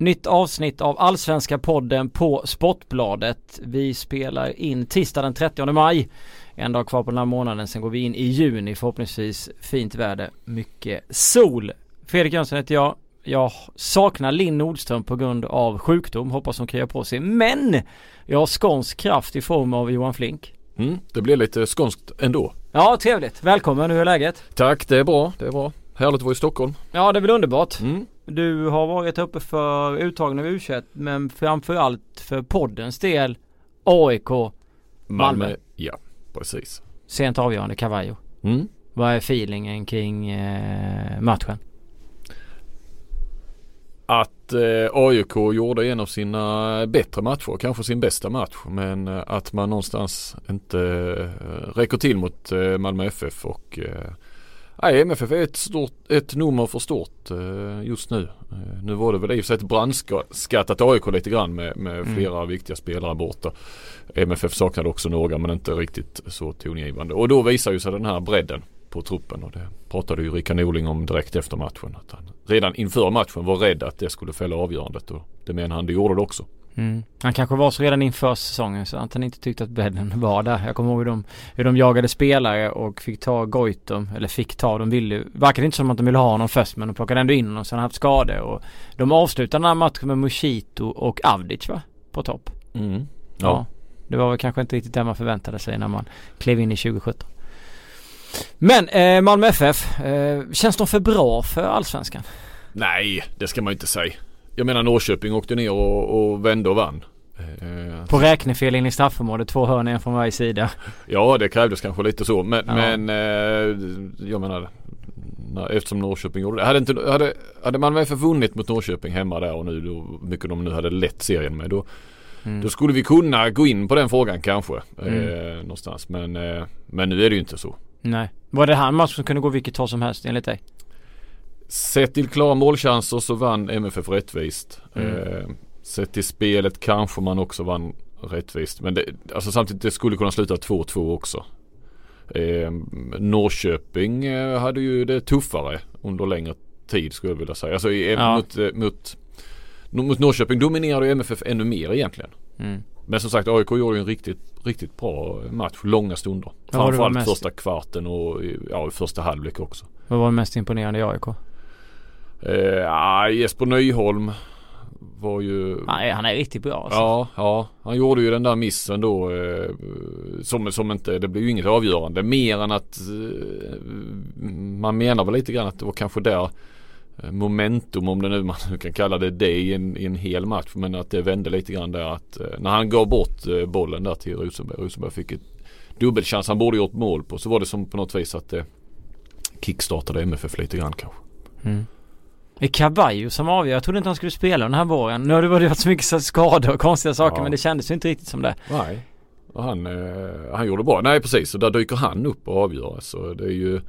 Nytt avsnitt av Allsvenska podden på Sportbladet. Vi spelar in tisdag den 30 maj. En dag kvar på den här månaden, sen går vi in i juni. Förhoppningsvis fint väder, mycket sol. Fredrik Jönsson heter jag. Jag saknar Linn Nordström på grund av sjukdom. Hoppas hon kryar på sig. Men jag har skånsk kraft i form av Johan Flink. Det blir lite skånskt ändå. Ja, trevligt. Välkommen. Hur är läget? Tack, det är bra. Det är bra. Härligt att vara i Stockholm. Ja, det är väl underbart. Du har varit uppe för uttagning av U21, men framförallt för poddens del AIK Malmö. Ja, precis. Sent avgörande Cavaljo. Vad är feelingen kring matchen? Att AIK gjorde en av sina bättre matcher, kanske sin bästa match, men att man någonstans inte räcker till mot Malmö FF och MFF är ett nummer för stort just nu. Nu var det väl i och för sig ett brandskattat AIK lite grann med flera viktiga spelare borta. MFF saknade också några, men inte riktigt så tongivande. Och då visar ju sig den här bredden på truppen, och det pratade ju Rika Noling om direkt efter matchen, att han redan inför matchen var rädd att det skulle fälla avgörandet, och det menar han, det gjorde det också. Han kanske var så redan inför säsongen så att han inte tyckte att bredden var där. Jag kommer ihåg hur de jagade spelare och fick ta Goitom, eller fick ta, de ville, verkade inte som att de ville ha honom först, men de plockade ändå in honom, så han har haft skade, och de avslutade den här matchen med Mosquito och Avdic på topp. Ja, det var väl kanske inte riktigt det man förväntade sig när man klev in i 2017. Men Malmö FF, känns de för bra för Allsvenskan? Nej, det ska man inte säga. Jag menar, Norrköping åkte ner och vände och vann. På räknefel in i straffområdet, 2 hörner från varje sida. Ja, det krävdes kanske lite så. Men jag menar, eftersom Norrköping gjorde det. Hade Malmö FF vunnit mot Norrköping hemma där och nu, då, mycket de nu hade lett serien med, då skulle vi kunna gå in på den frågan kanske. Någonstans. Men nu är det ju inte så. Nej. Var det här matchen som kunde gå vilket håll som helst enligt dig? Sett till klara målchanser så vann MFF rättvist. Sett till spelet kanske man också vann rättvist. Men det, alltså samtidigt, det skulle kunna sluta 2-2 också. Norrköping hade ju det tuffare under längre tid, skulle jag vilja säga. Alltså, mot Norrköping dominerade ju MFF ännu mer egentligen. Men som sagt, AIK gjorde en riktigt bra match, långa stunder. Framförallt första kvarten och första halvlek också. Vad var det mest imponerande i AIK? Jesper Nyholm var ju... Nej, han är riktigt bra. Alltså. Ja, han gjorde ju den där missen då som inte, det blev ju inget avgörande. Mer än att man menar väl lite grann att det var kanske där momentum, om det nu man kan kalla det i en hel match, men att det vände lite grann där, att när han gav bort bollen där till Rosenberg fick ett dubbelchans han borde gjort mål på, så var det som på något vis att det kickstartade MFF lite grann kanske. Det är Cavaljo som avgör. Jag trodde inte han skulle spela den här våren. Nu har det varit så mycket skador och konstiga saker, men det kändes ju inte riktigt som det. Nej, och han gjorde bra. Nej, precis, och där dyker han upp och avgör. Alltså, det är ju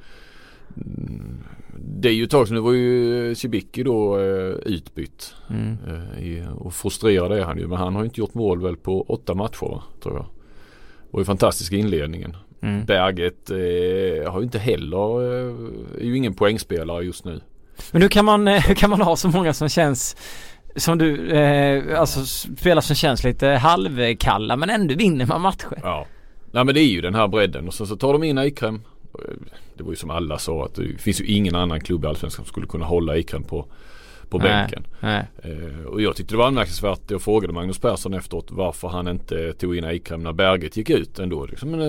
ett tag sedan. Nu var ju Cebitski då utbytt och frustrerad är han ju, men han har ju inte gjort mål väl på 8 matcher, va, tror jag. Och i fantastiska inledningen. Berget har ju inte heller är ju ingen poängspelare just nu. Men nu kan man ha så många som känns som du alltså spelare som känns lite halvkalla, men ändå vinner man matcher. Ja. Nej, men det är ju den här bredden, och så tar de in Eikrem. Det var ju som alla sa, att det finns ju ingen annan klubb i Allsvenskan som skulle kunna hålla Eikrem på bänken. Och jag tyckte det var anmärkningsvärt. Jag frågade Magnus Pehrsson efteråt varför han inte tog in Eikrem när Berget gick ut ändå. Liksom en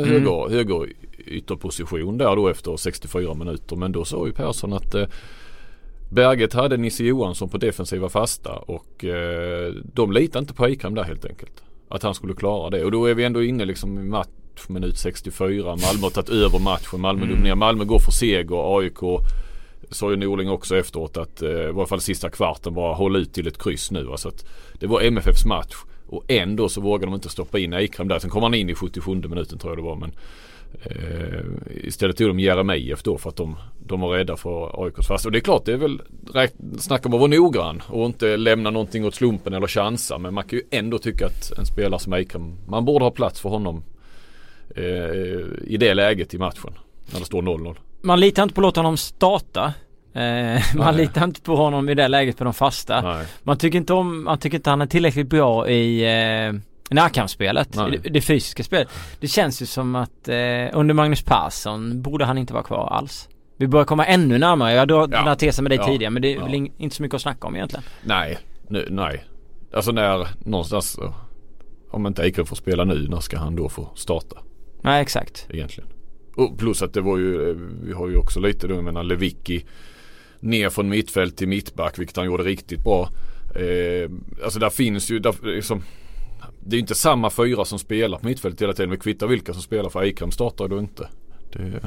höger ytterposition där då efter 64 minuter. Men då sa ju Pehrsson att Berget hade Nisse Johansson på defensiva fasta, och de litade inte på Eikrem där helt enkelt. Att han skulle klara det. Och då är vi ändå inne liksom i minut 64. Malmö har tagit över matchen. Malmö dominerar. Malmö går för seger. AIK sa ju Norling också efteråt att i alla fall sista kvarten bara håll ut till ett kryss nu. Alltså att det var MFFs match, och ändå så vågade de inte stoppa in Eikrem där. Sen kom han in i 77 minuten, tror jag det var. Men istället tog de Jeremejeff då, för att de var rädda för AIKs fast. Och det är klart, det är väl snacka om att vara noggrann och inte lämna någonting åt slumpen eller chansa. Men man kan ju ändå tycka att en spelare som Eikrem, man borde ha plats för honom i det läget i matchen när det står 0-0. Man litar inte på att låta honom starta. Man litar inte på honom i det läget på de fasta. Nej. Man tycker inte han är tillräckligt bra i närkampsspelet, det fysiska spelet. Det känns ju som att under Magnus Pehrsson borde han inte vara kvar alls. Vi börjar komma ännu närmare. Jag drog den här tesen med dig tidigare, men det är väl inte så mycket att snacka om egentligen. Nej. Alltså när någonstans, om inte Eikrem får spela nu, när ska han då få starta? Nej, exakt. Egentligen. Och plus att det var ju, vi har ju också lite då, jag menar Levick ner från mittfält till mittback, vilket han gjorde riktigt bra. Alltså där finns ju, där, liksom, det är ju inte samma fyra som spelar på mittfält hela tiden. Vi kvittar vilka som spelar, för Eikrem startar då inte. Det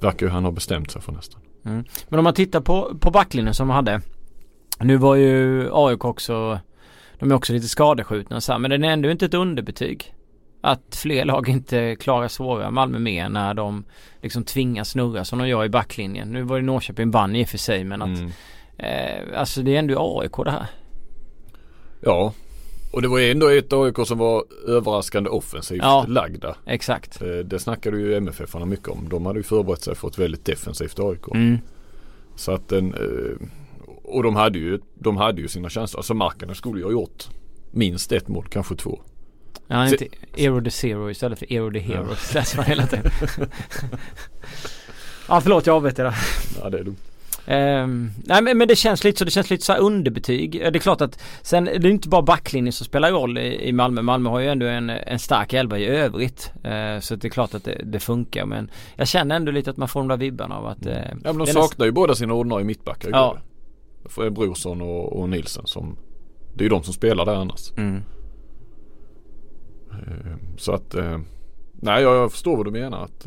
verkar ju han ha bestämt sig för nästan. Mm. Men om man tittar på backlinjen som man hade. Nu var ju AIK också, de är också lite skadeskjutna så här, men den är ändå inte ett underbetyg. Att fler lag inte klarar svåra Malmö mer när de liksom tvingas snurra som de gör i backlinjen. Nu var det Norrköping vann i för sig, men att alltså det är ändå AIK det här. Ja, och det var ändå ett AIK som var överraskande offensivt lagda. Exakt. Det snackade ju MFFarna mycket om. De hade ju förberett sig för ett väldigt defensivt AIK. Mm. Så att den... Och de hade ju sina chanser. Alltså markerna skulle ju ha gjort minst ett mål, kanske två. Ja, inte Ero the Zero istället för Ero the Hero. Ja. Så hela tiden. Ja, förlåt, jag vet det. Ja, det är lugnt. Nej, men det känns lite så här underbetyg. Det är klart att sen det är inte bara backlinjen som spelar roll i Malmö. Malmö har ju ändå en stark elva i övrigt, så det är klart att det funkar, men jag känner ändå lite att man får de där vibbarna av att ja, men de saknar ju båda sina ordinarie mittbackar. Ja. För Brosson och Nilsen som, det är ju de som spelar där annars. Mm. Så att nej, jag förstår vad du menar, att,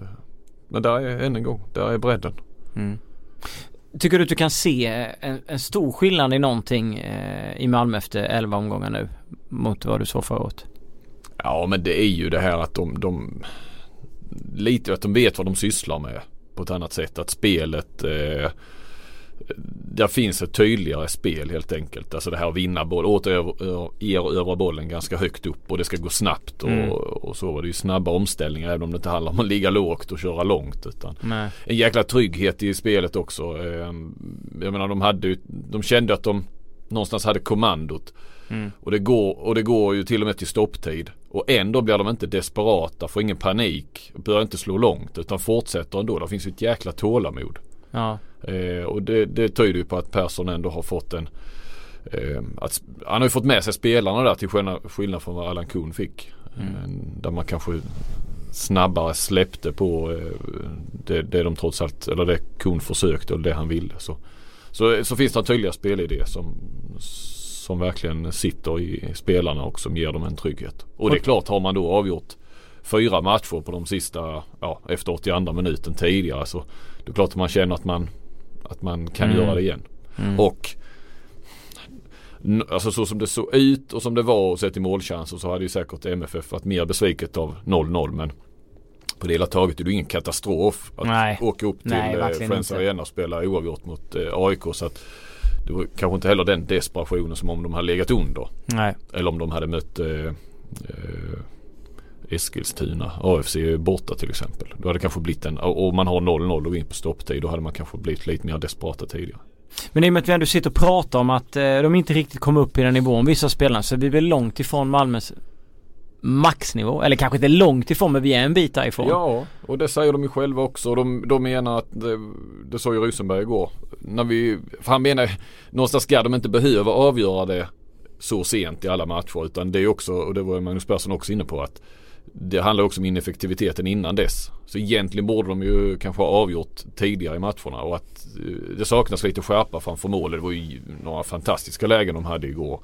men där är än en gång, där är bredden. Mm. Tycker du att du kan se en stor skillnad i någonting i Malmö efter 11 omgångar nu mot vad du såg förut? Ja, men det är ju det här att de lite att de vet vad de sysslar med på ett annat sätt, att spelet där finns ett tydligare spel helt enkelt. Alltså det här att vinna boll, återövra bollen ganska högt upp och det ska gå snabbt och så var det ju snabba omställningar, även om det inte handlar om att ligga lågt och köra långt, utan nej. En jäkla trygghet i spelet också. Jag menar de kände att de någonstans hade kommandot. Mm. Och det går ju till och med till stopptid. Och ändå blir de inte desperata, får ingen panik, börjar inte slå långt utan fortsätter ändå. Det finns ju ett jäkla tålamod. Ja. Och det tyder ju på att Pehrsson ändå har fått en att, han har ju fått med sig spelarna där, till skillnad från vad Allan Kuhn fick, där man kanske snabbare släppte på det de trots allt, eller det Kuhn försökte och det han ville, så finns det tydliga spelidéer som verkligen sitter i spelarna och som ger dem en trygghet. Och det är klart, har man då avgjort 4 matcher på de sista, efter 82 minuten tidigare, så det är klart att man känner att man kan göra det igen. Mm. Och alltså så som det såg ut och som det var och sett i målchanser, så hade ju säkert MFF varit mer besviket av 0-0, men på det hela taget är det ingen katastrof att åka upp till Friends Arena och spela oavgjort mot AIK, så att det var kanske inte heller den desperationen som om de hade legat under. Nej. Eller om de hade mött Eskilstuna, AFC borta till exempel. Då hade det kanske blivit och man har 0-0 och in på stopptid, då hade man kanske blivit lite mer desperata tidigare. Men i och med att vi ändå sitter och pratar om att de inte riktigt kommer upp i den nivån, vissa spelare, så vi är långt ifrån Malmös maxnivå, eller kanske inte långt ifrån, men vi är en bit därifrån. Ja, och det säger de ju själva också. De menar att, det sa ju Rosenberg igår, för han menar någonstans ska de inte behöva avgöra det så sent i alla matcher, utan det är också, och det var Magnus Pehrsson också inne på, att det handlar också om ineffektiviteten innan dess. Så egentligen borde de ju kanske ha avgjort tidigare i matcherna, och att det saknas lite skärpa framför mål. Det var ju några fantastiska lägen de hade igår.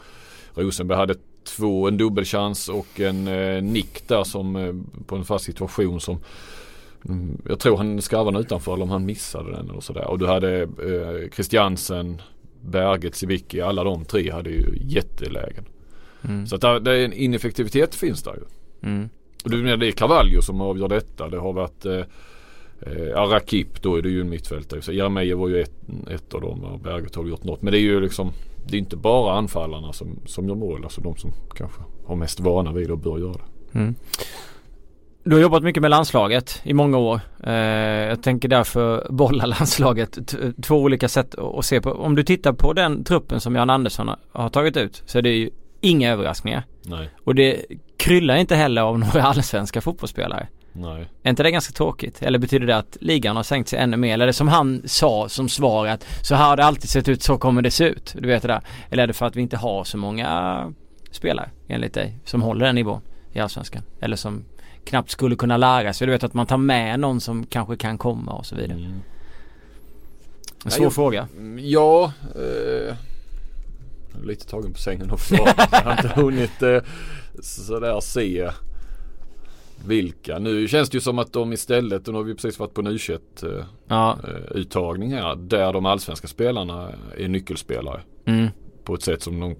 Rosenberg hade en dubbelchans och en nick där som på en fast situation som jag tror han skarvade utanför, eller om han missade den eller sådär. Och du hade Christiansen, Berget, Cebitski, alla de tre hade ju jättelägen. Mm. Så att det är en ineffektivitet finns där ju. Mm. Och du menar det är Cavaljo som avgör detta. Det har varit Arakip, då är det ju en mittfältare. Så Jermeje var ju ett av dem, och Berget har gjort något. Men det är ju liksom, det är inte bara anfallarna som gör mål, alltså de som kanske har mest vana vid och bör göra det. Mm. Du har jobbat mycket med landslaget i många år. Jag tänker därför bolla landslaget. Två olika sätt att se på. Om du tittar på den truppen som Jan Andersson har tagit ut, så är det ju inga överraskningar. Nej. Och det kryllar inte heller av några allsvenska fotbollsspelare. Nej. Är inte det ganska tråkigt? Eller betyder det att ligan har sänkt sig ännu mer? Eller är det som han sa som svar att så här har det alltid sett ut, så kommer det se ut. Du vet det där. Eller är det för att vi inte har så många spelare, enligt dig, som håller den nivån i allsvenskan? Eller som knappt skulle kunna lära sig. Du vet att man tar med någon som kanske kan komma och så vidare. Mm. En svår fråga. Ja, jag är lite tagen på sängen och svaret. Jag har inte hunnit sådär se vilka. Nu känns det ju som att de istället, och nu har vi precis varit på Nyköpt uttagning här, där de allsvenska spelarna är nyckelspelare. Mm. På ett sätt som de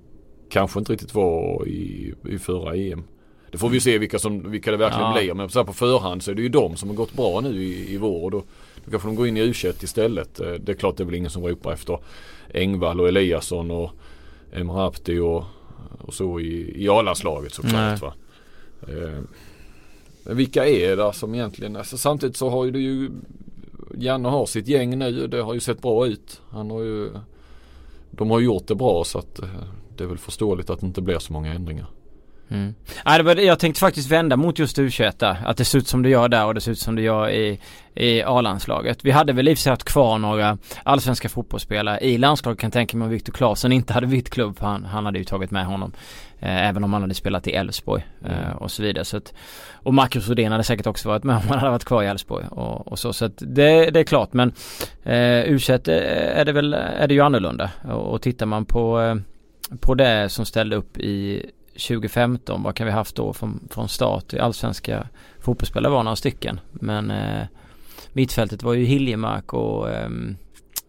kanske inte riktigt var i förra EM. Det får vi ju se vilka det verkligen blir. Men så här på förhand så är det ju de som har gått bra nu i vår. Och då kanske de går in i U21 istället. Det är klart det är väl ingen som ropar efter Engvall och Eliasson och Emrapti och så i A-landslaget såklart. Va? Vilka är det som egentligen... Alltså, samtidigt så har ju Janne har sitt gäng nu. Det har ju sett bra ut. De har ju gjort det bra, så att det är väl förståeligt att det inte blir så många ändringar. Mm. Jag tänkte faktiskt vända mot just U21, att det ser ut som det gör där och det ser ut som det gör i A-landslaget. Vi hade väl i och för sig haft kvar några allsvenska fotbollsspelare i landslaget. Kan tänka mig att Viktor Claesson inte hade vitt klubb, för han hade ju tagit med honom, även om han hade spelat i Älvsborg och så vidare. Så att, och Marcus Rodén hade säkert också varit med om han hade varit kvar i Älvsborg och så att det är klart. Men U21 är det ju annorlunda. Och tittar man på det som ställde upp i 2015, vad kan vi haft då från start i allsvenska fotbollsspelare, var några stycken, men mittfältet var ju Hiljemark och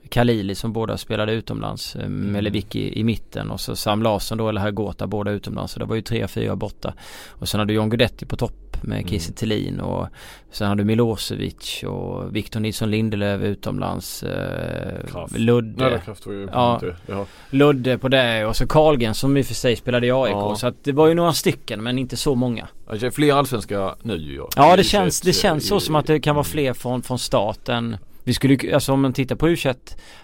Kalili som båda spelade utomlands, med Levick i mitten, och så Sam Larsson då, eller här Gåta, båda utomlands, så det var ju 3-4 borta, och sen hade du John Guidetti på topp med Kiese Thelin, och sen hade du Milosevic och Victor Nilsson Lindelöf utomlands, Ludde på det, och så Karlgren som i och för sig spelade i AIK, så att det var ju några stycken men inte så många. Det är fler allsvenska nu. Ja, det känns så som att det kan vara fler från staten. Vi skulle, alltså om man tittar på U21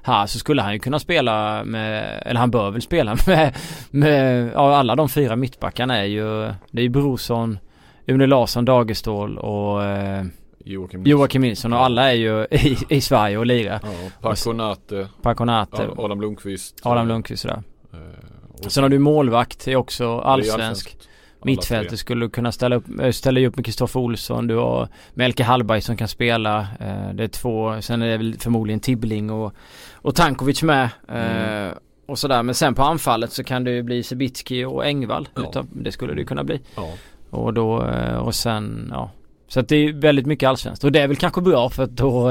här, så skulle han ju kunna spela med, eller han bör väl spela med alla de fyra mittbackarna det är ju Brosson, Une Larsson, Dagestål och Joakim Nilsson, och alla är ju i Sverige och lirar. Pakonate, Adam Lundqvist där. Och sen har du målvakt, är också allsvensk. Mittfältet skulle kunna ställa upp med Kristoffer Olsson. Du har Melke Hallberg som kan spela. Det är två. Sen är det väl förmodligen Tibbling och Tankovic med. Och sådär. Men sen på anfallet så kan det ju bli Cebitski och Engvall. Ja. Det skulle det ju kunna bli. Ja. Och sen. Så att det är väldigt mycket allsvenskt. Och det är väl kanske bra, för att då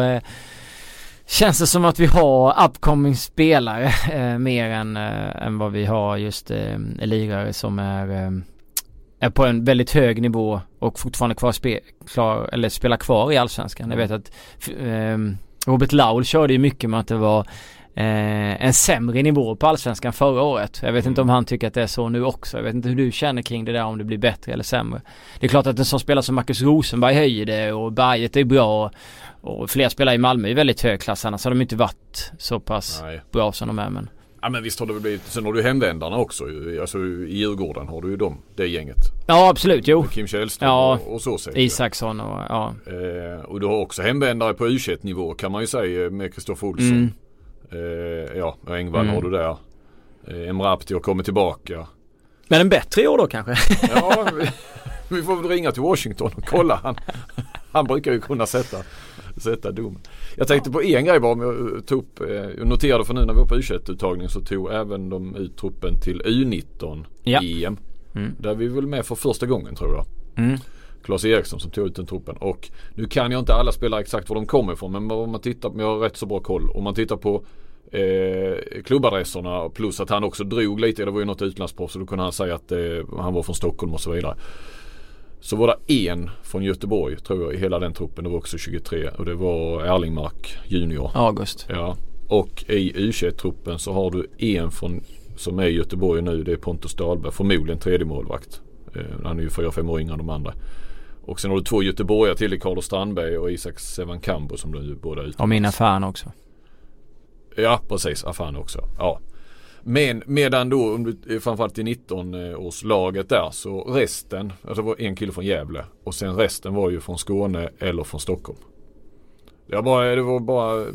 känns det som att vi har upcoming spelare mer än vad vi har just lirare som är på en väldigt hög nivå och fortfarande spelar kvar i allsvenskan. Jag vet att Robert Laul körde ju mycket med att det var en sämre nivå på allsvenskan förra året. Jag vet inte om han tycker att det är så nu också. Jag vet inte hur du känner kring det där, om det blir bättre eller sämre. Det är klart att en sån spelare som Marcus Rosenberg höjer det, och Berget är bra, och fler spelare i Malmö är väldigt högklassarna, så har de inte varit så pass bra som de är, men... Ja, men visst har det blivit. Sen har du hemvändarna också. Alltså, i Djurgården har du ju det gänget. Ja, absolut, jo. Kim Källström och så säkert. Isaksson och. Och du har också hemvändare på U21-nivå, kan man ju säga, med Kristoffer Olsson. Och Engvall har du där. Emrapti har kommit tillbaka. Men en bättre år då kanske? Ja, vi får väl ringa till Washington och kolla. Han brukar ju kunna sätta dom. Jag tänkte på en grej bara, om jag noterade för nu när vi var på U21-uttagningen, så tog även de ut truppen till U19 EM. Där vi väl med för första gången, tror jag. Claes Eriksson som tog ut den truppen, och nu kan jag inte alla spelare exakt var de kommer ifrån, men om man tittar, jag har rätt så bra koll, om man tittar på klubbadresserna, plus att han också drog lite, det var ju något utlandsproffs, så då kunde han säga att han var från Stockholm och så vidare. Så var det en från Göteborg, tror jag, i hela den truppen. Det var också 23, och det var Erlingmark junior. August. Ja. Och i U21-truppen så har du en från, som är i Göteborg nu, det är Pontus Dahlberg, förmodligen tredje målvakt. Han är ju 4-5 år yngre än de andra. Och sen har du två göteborgare till, Karl Strandberg och Isak Sevankambo, som de ju båda utmärks. Och min affär också. Ja, precis. Affär också. Ja. Men medan då, framförallt i 19-årslaget där, så resten, alltså det var en kille från Gävle och sen resten var ju från Skåne eller från Stockholm. Det var bara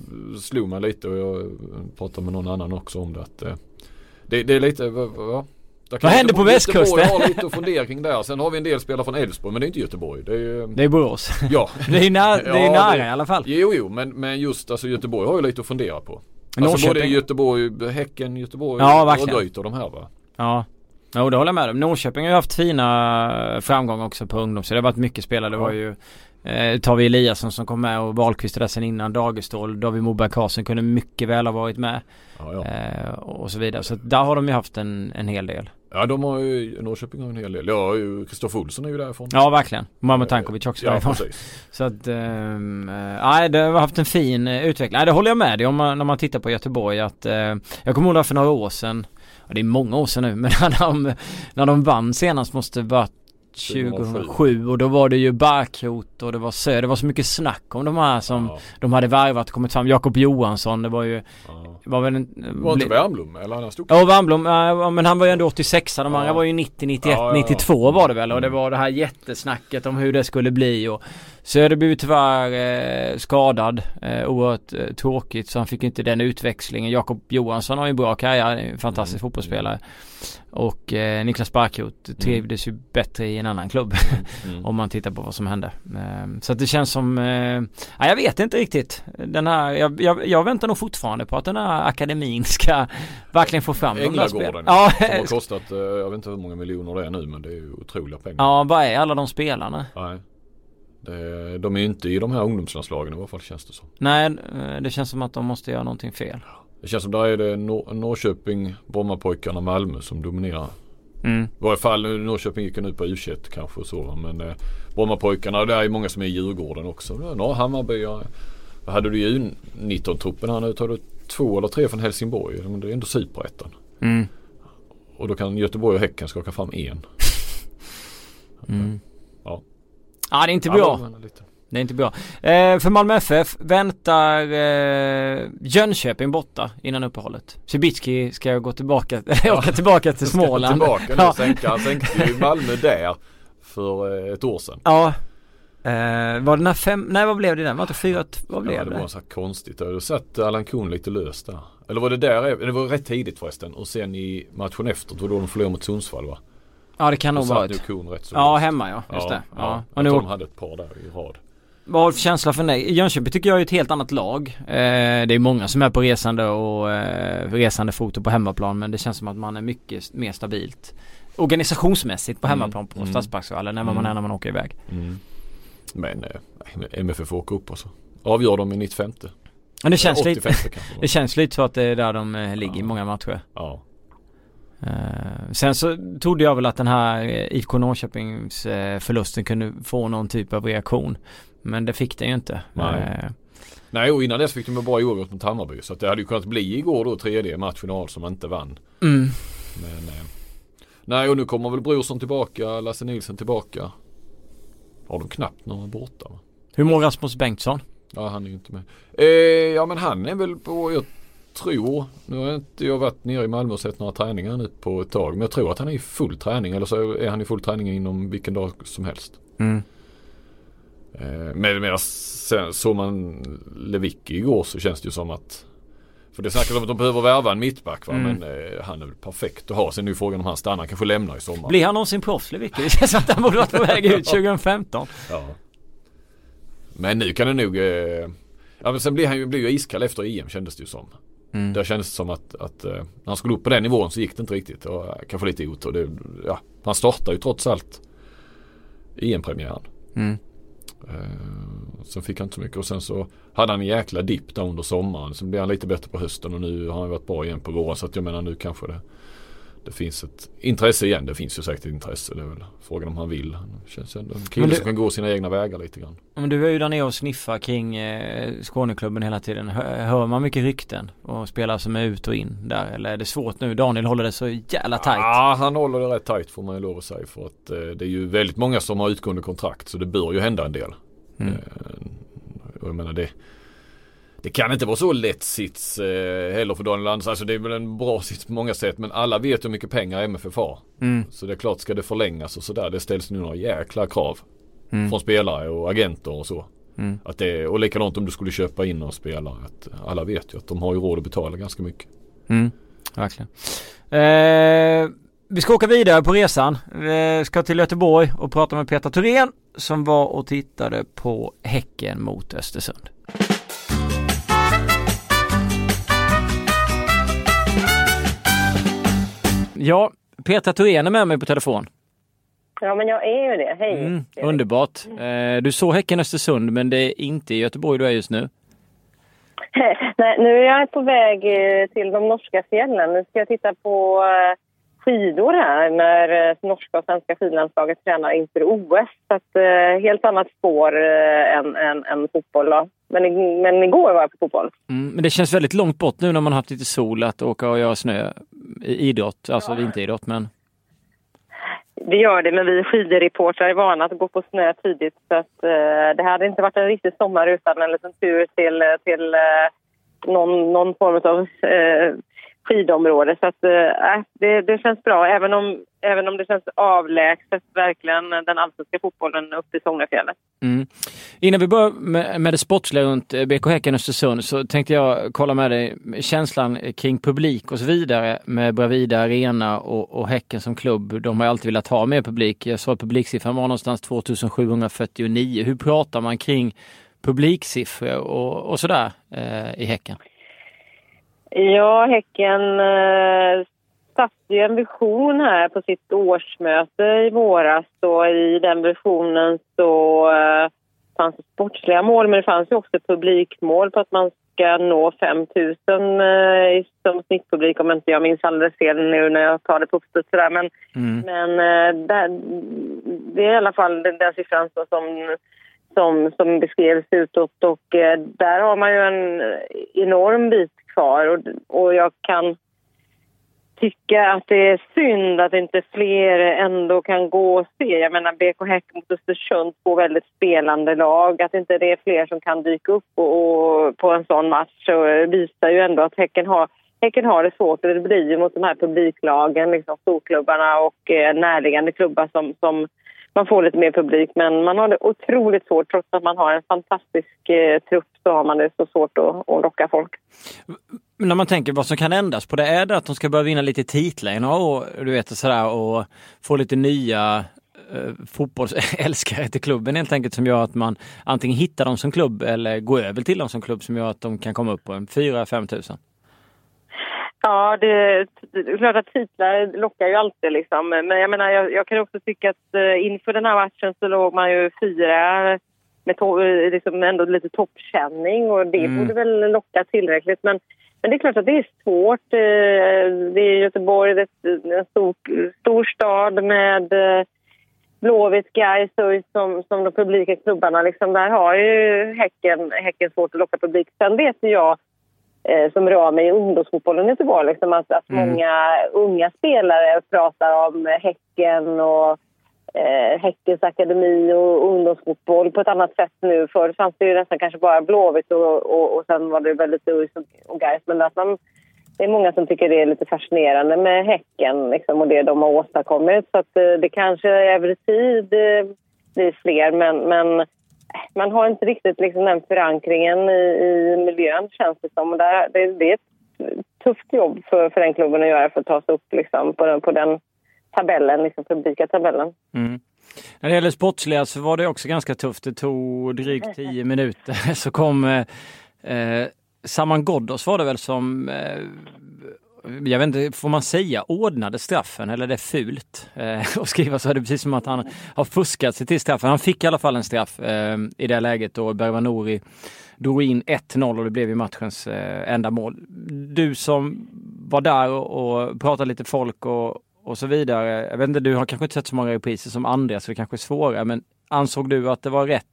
slog mig lite, och jag pratade med någon annan också om det, att det är lite... Ja. Vad händer på västkusten? Jag har lite att fundera kring där. Sen har vi en del spelare från Älvsborg, men det är inte Göteborg. Det är Borås. Ja. Det är nära i alla fall. Jo, men just alltså, Göteborg har ju lite att fundera på. Alltså både Göteborg, Häcken, Göteborg och Goitom, de här, va? Ja. Jo, det håller jag med om. Norrköping har ju haft fina framgångar också på ungdom, så det har varit mycket spelare. Det var ju tar vi Eliasson som kom med, och Wahlqvist där sen innan, Dagestål, David Moberg Karlsson kunde mycket väl ha varit med och så vidare. Så där har de ju haft en hel del. Ja, de har ju, Norrköping har en hel del. Ja, Kristoffer Olsson är ju därifrån. Ja, verkligen. Mamma Tankovic också därifrån. Så att, det har haft en fin utveckling. Det håller jag med dig om när man tittar på Göteborg. Att, jag kommer ihåg för några år sedan, det är många år sedan nu, men när de vann senast måste varit 2007, och då var det ju Barkrot och det var Söder, det var så mycket snack om de här som de hade värvat, kommit fram. Jakob Johansson, det var ju var väl inte Wernblom eller han stod. Ja, Wernblom, men han var ju ändå 86, de andra var ju 90, 91, 92 var det väl, och det var det här jättesnacket om hur det skulle bli, och Söder blev tyvärr skadad, oerhört tråkigt, så han fick inte den utväxlingen. Jakob Johansson har ju en bra karriär, en fantastisk fotbollsspelare. Och Niklas Barkrot trivdes ju bättre i en annan klubb om man tittar på vad som hände. Så att det känns som... jag vet inte riktigt. Den här, jag väntar nog fortfarande på att den här akademin ska verkligen få fram de där spelen. Som har kostat, jag vet inte hur många miljoner det är nu, men det är ju otroliga pengar. Ja, vad är alla de spelarna? Nej. De är ju inte i de här ungdomslandslagen i alla fall, känns det som. Nej, det känns som att de måste göra någonting fel. Det känns som där är det Norrköping, Brommapojkarna, Malmö som dominerar. I varje fall Norrköping gick nu på U21 kanske och så, men Brommapojkarna, där är många som är i Djurgården också. Hammarby, hade du ju 19-truppen här nu, tar du 2 eller 3 från Helsingborg, men det är ändå Superettan. Och då kan Göteborg och Häcken skaka fram en. Ja. Det är inte bra. Det är inte bra. För Malmö FF väntar Jönköping borta innan uppehållet. Cebitski ska gå tillbaka, åka tillbaka till Småland. Han sänkte ju Malmö där för ett år sedan. Ja. Var den här 5? Nej, vad blev det där? Var det 4? Vad blev det? Det var så konstigt. Du satt Allan Kuhn lite löst där. Eller var det där? Det var rätt tidigt förresten. Och sen i matchen efteråt var då de förlorade mot Sundsvall, va? Ja, det kan nog vara ett. Ja, hemma, just det. Ja. Och nu de hade ett par där i rad. Vad har du för känsla för dig? Jönköping tycker jag är ett helt annat lag. Det är många som är på resande och resande foto på hemmaplan, men det känns som att man är mycket mer stabilt organisationsmässigt på hemmaplan på Stadsparksvallen när man är när man åker iväg. Men MFF åker upp och så avgör de i 95. Men det känns lite det känns lite så att det är där de ligger i många matcher. Ja. Sen så trodde jag väl att den här IFK Norrköpings förlusten kunde få någon typ av reaktion, men det fick den ju inte. Nej, och innan dess fick de bara oavgjort mot Hammarby, så att det hade ju kunnat bli igår då 3D matchfinal som inte vann. Men, nej, och nu kommer väl Brosson tillbaka, Lasse Nilsson tillbaka. Har de knappt någon borta, va? Hur mår Rasmus Bengtsson? Ja, han är ju inte med. Men han är väl på... nu har inte jag varit nere i Malmö och sett några träningar nu på ett tag, men jag tror att han är i full träning, eller så är han i full träning inom vilken dag som helst. Men såg man Levick igår, så känns det ju som att, för det snackas om att de behöver värva en mittback, va? Men han är väl perfekt att ha. Sen är ju frågan om han stannar, kanske lämnar i sommar. Blir han någonsin proffs, Levick? Det känns att han borde vara på väg ut 2015. Ja. Men nu kan det nog... men sen blev han ju iskall efter EM, kändes det ju som. Det kändes som att när han skulle upp på den nivån så gick det inte riktigt. Och kanske lite otur. Han startade ju trots allt EM-premiären. Sen fick han inte så mycket. Och sen så hade han en jäkla dipp där under sommaren. Sen blev han lite bättre på hösten. Och nu har han varit bra igen på våren. Så att jag menar, nu kanske det det finns ett intresse igen. Det finns ju säkert ett intresse. Det är väl frågan om han vill. Han känns ändå en kille som kan gå sina egna vägar lite grann. Men du är ju där nere och sniffar kring Skåneklubben hela tiden. Hör man mycket rykten och spelare som är ut och in där? Eller är det svårt nu? Daniel håller det så jävla tajt. Ja, han håller det rätt tajt får man ju lov att säga. För att det är ju väldigt många som har utgående kontrakt. Så det bör ju hända en del. Mm. Jag menar det... Det kan inte vara så lätt sits heller för Daniel Andersson. Alltså det är väl en bra sits på många sätt. Men alla vet hur mycket pengar MFF har. Mm. Så det är klart, ska det förlängas och sådär. Det ställs nu några jäkla krav från spelare och agenter och så. Mm. Att det, och likadant om du skulle köpa in några spelare. Att alla vet ju att de har ju råd att betala ganska mycket. Mm. Verkligen. Vi ska åka vidare på resan. Vi ska till Göteborg och prata med Peter Thorén som var och tittade på Häcken mot Östersund. Ja, Peter Thorén är med mig på telefon. Ja, men jag är ju det. Hej. Mm, underbart. Du såg Häcken Östersund, men det är inte i Göteborg du är just nu. Nej, nu är jag på väg till de norska fjällen. Nu ska jag titta på skidor här när norska och svenska skidlandslaget tränar inför OS. Så att helt annat spår än fotboll då. Men igår var jag på fotboll. Mm, men det känns väldigt långt bort nu när man har haft lite sol att åka och göra snö. Idrott, alltså ja. Inte idrott, men... Det gör det, men vi skidreportrar är vana att gå på snö tidigt. Så att, det hade inte varit en riktig sommar utan en liten tur till någon form av skidområde. Så att, det känns bra, även om det känns avlägset verkligen den allsvenska fotbollen uppe i Sångnefjället. Mm. Innan vi börjar med det sportsliga runt BK Häcken Östersund så tänkte jag kolla med dig känslan kring publik och så vidare med Bravida Arena och Häcken som klubb. De har alltid velat ha mer publik. Jag sa publiksiffran var någonstans 2749. Hur pratar man kring publiksiffror och sådär i Häcken? Ja, Häcken satte ju en vision här på sitt årsmöte i våras och i den visionen så fanns det sportsliga mål, men det fanns ju också publikmål på att man ska nå 5000 som snittpublik, om inte jag minns alldeles fel nu när jag tar det på uppstått sådär. Men det är i alla fall den siffran som beskrevs utåt och där har man ju en enorm bit kvar och jag kan tycka att det är synd att inte fler ändå kan gå och se. Jag menar BK Häcken mot Östersund, två väldigt spelande lag. Att inte det är fler som kan dyka upp och på en sån match så visar ju ändå att Häcken har det svårt. Det blir ju mot de här publiklagen, liksom storklubbarna och närliggande klubbar som man får lite mer publik. Men man har det otroligt svårt. Trots att man har en fantastisk trupp så har man det så svårt att locka folk. Men när man tänker vad som kan ändras på det, är det att de ska börja vinna lite titlar i några år, du vet, sådär, och få lite nya fotbollsälskare till klubben helt enkelt som gör att man antingen hittar dem som klubb eller går över till dem som klubb som gör att de kan komma upp på 4-5 000? Ja, det är klart att titlar lockar ju alltid liksom. Men jag menar, jag kan också tycka att inför den här matchen så låg man ju 4 med liksom ändå lite toppkänning och det borde väl locka tillräckligt. Men det är klart att det är svårt. Det är Göteborg, det är en stor stad med Blåvitt, Gais som de publika klubbarna. Liksom, där har ju häcken svårt att locka publik. Sen vet jag som rör mig i ungdomsfotbollen i Göteborg liksom, att många unga spelare pratar om Häcken och Häckens akademi och ungdomsfotboll på ett annat sätt nu. Förr fanns det ju nästan kanske bara Blåvitt och sen var det väldigt Uis och Gais. Men att det är många som tycker det är lite fascinerande med Häcken liksom, och det de har åstadkommit. Så att det kanske över tid blir fler, men man har inte riktigt liksom den förankringen i miljön känns det som. Och det är ett tufft jobb för den klubben att göra för att ta sig upp liksom, på den tabellen, liksom publika tabellen. Mm. När det gäller sportsliga så var det också ganska tufft. Det tog drygt 10 minuter så kom Saman Ghoddos var det väl som jag vet inte, får man säga ordnade straffen eller det är fult att skriva så är det precis som att han har fuskat sig till straffen. Han fick i alla fall en straff i det läget då Bervanori drog in 1-0 och det blev ju matchens enda mål. Du som var där och pratade lite folk och så vidare. Jag vet inte, du har kanske inte sett så många repriser som Andreas, så det kanske är svårare. Men ansåg du att det var rätt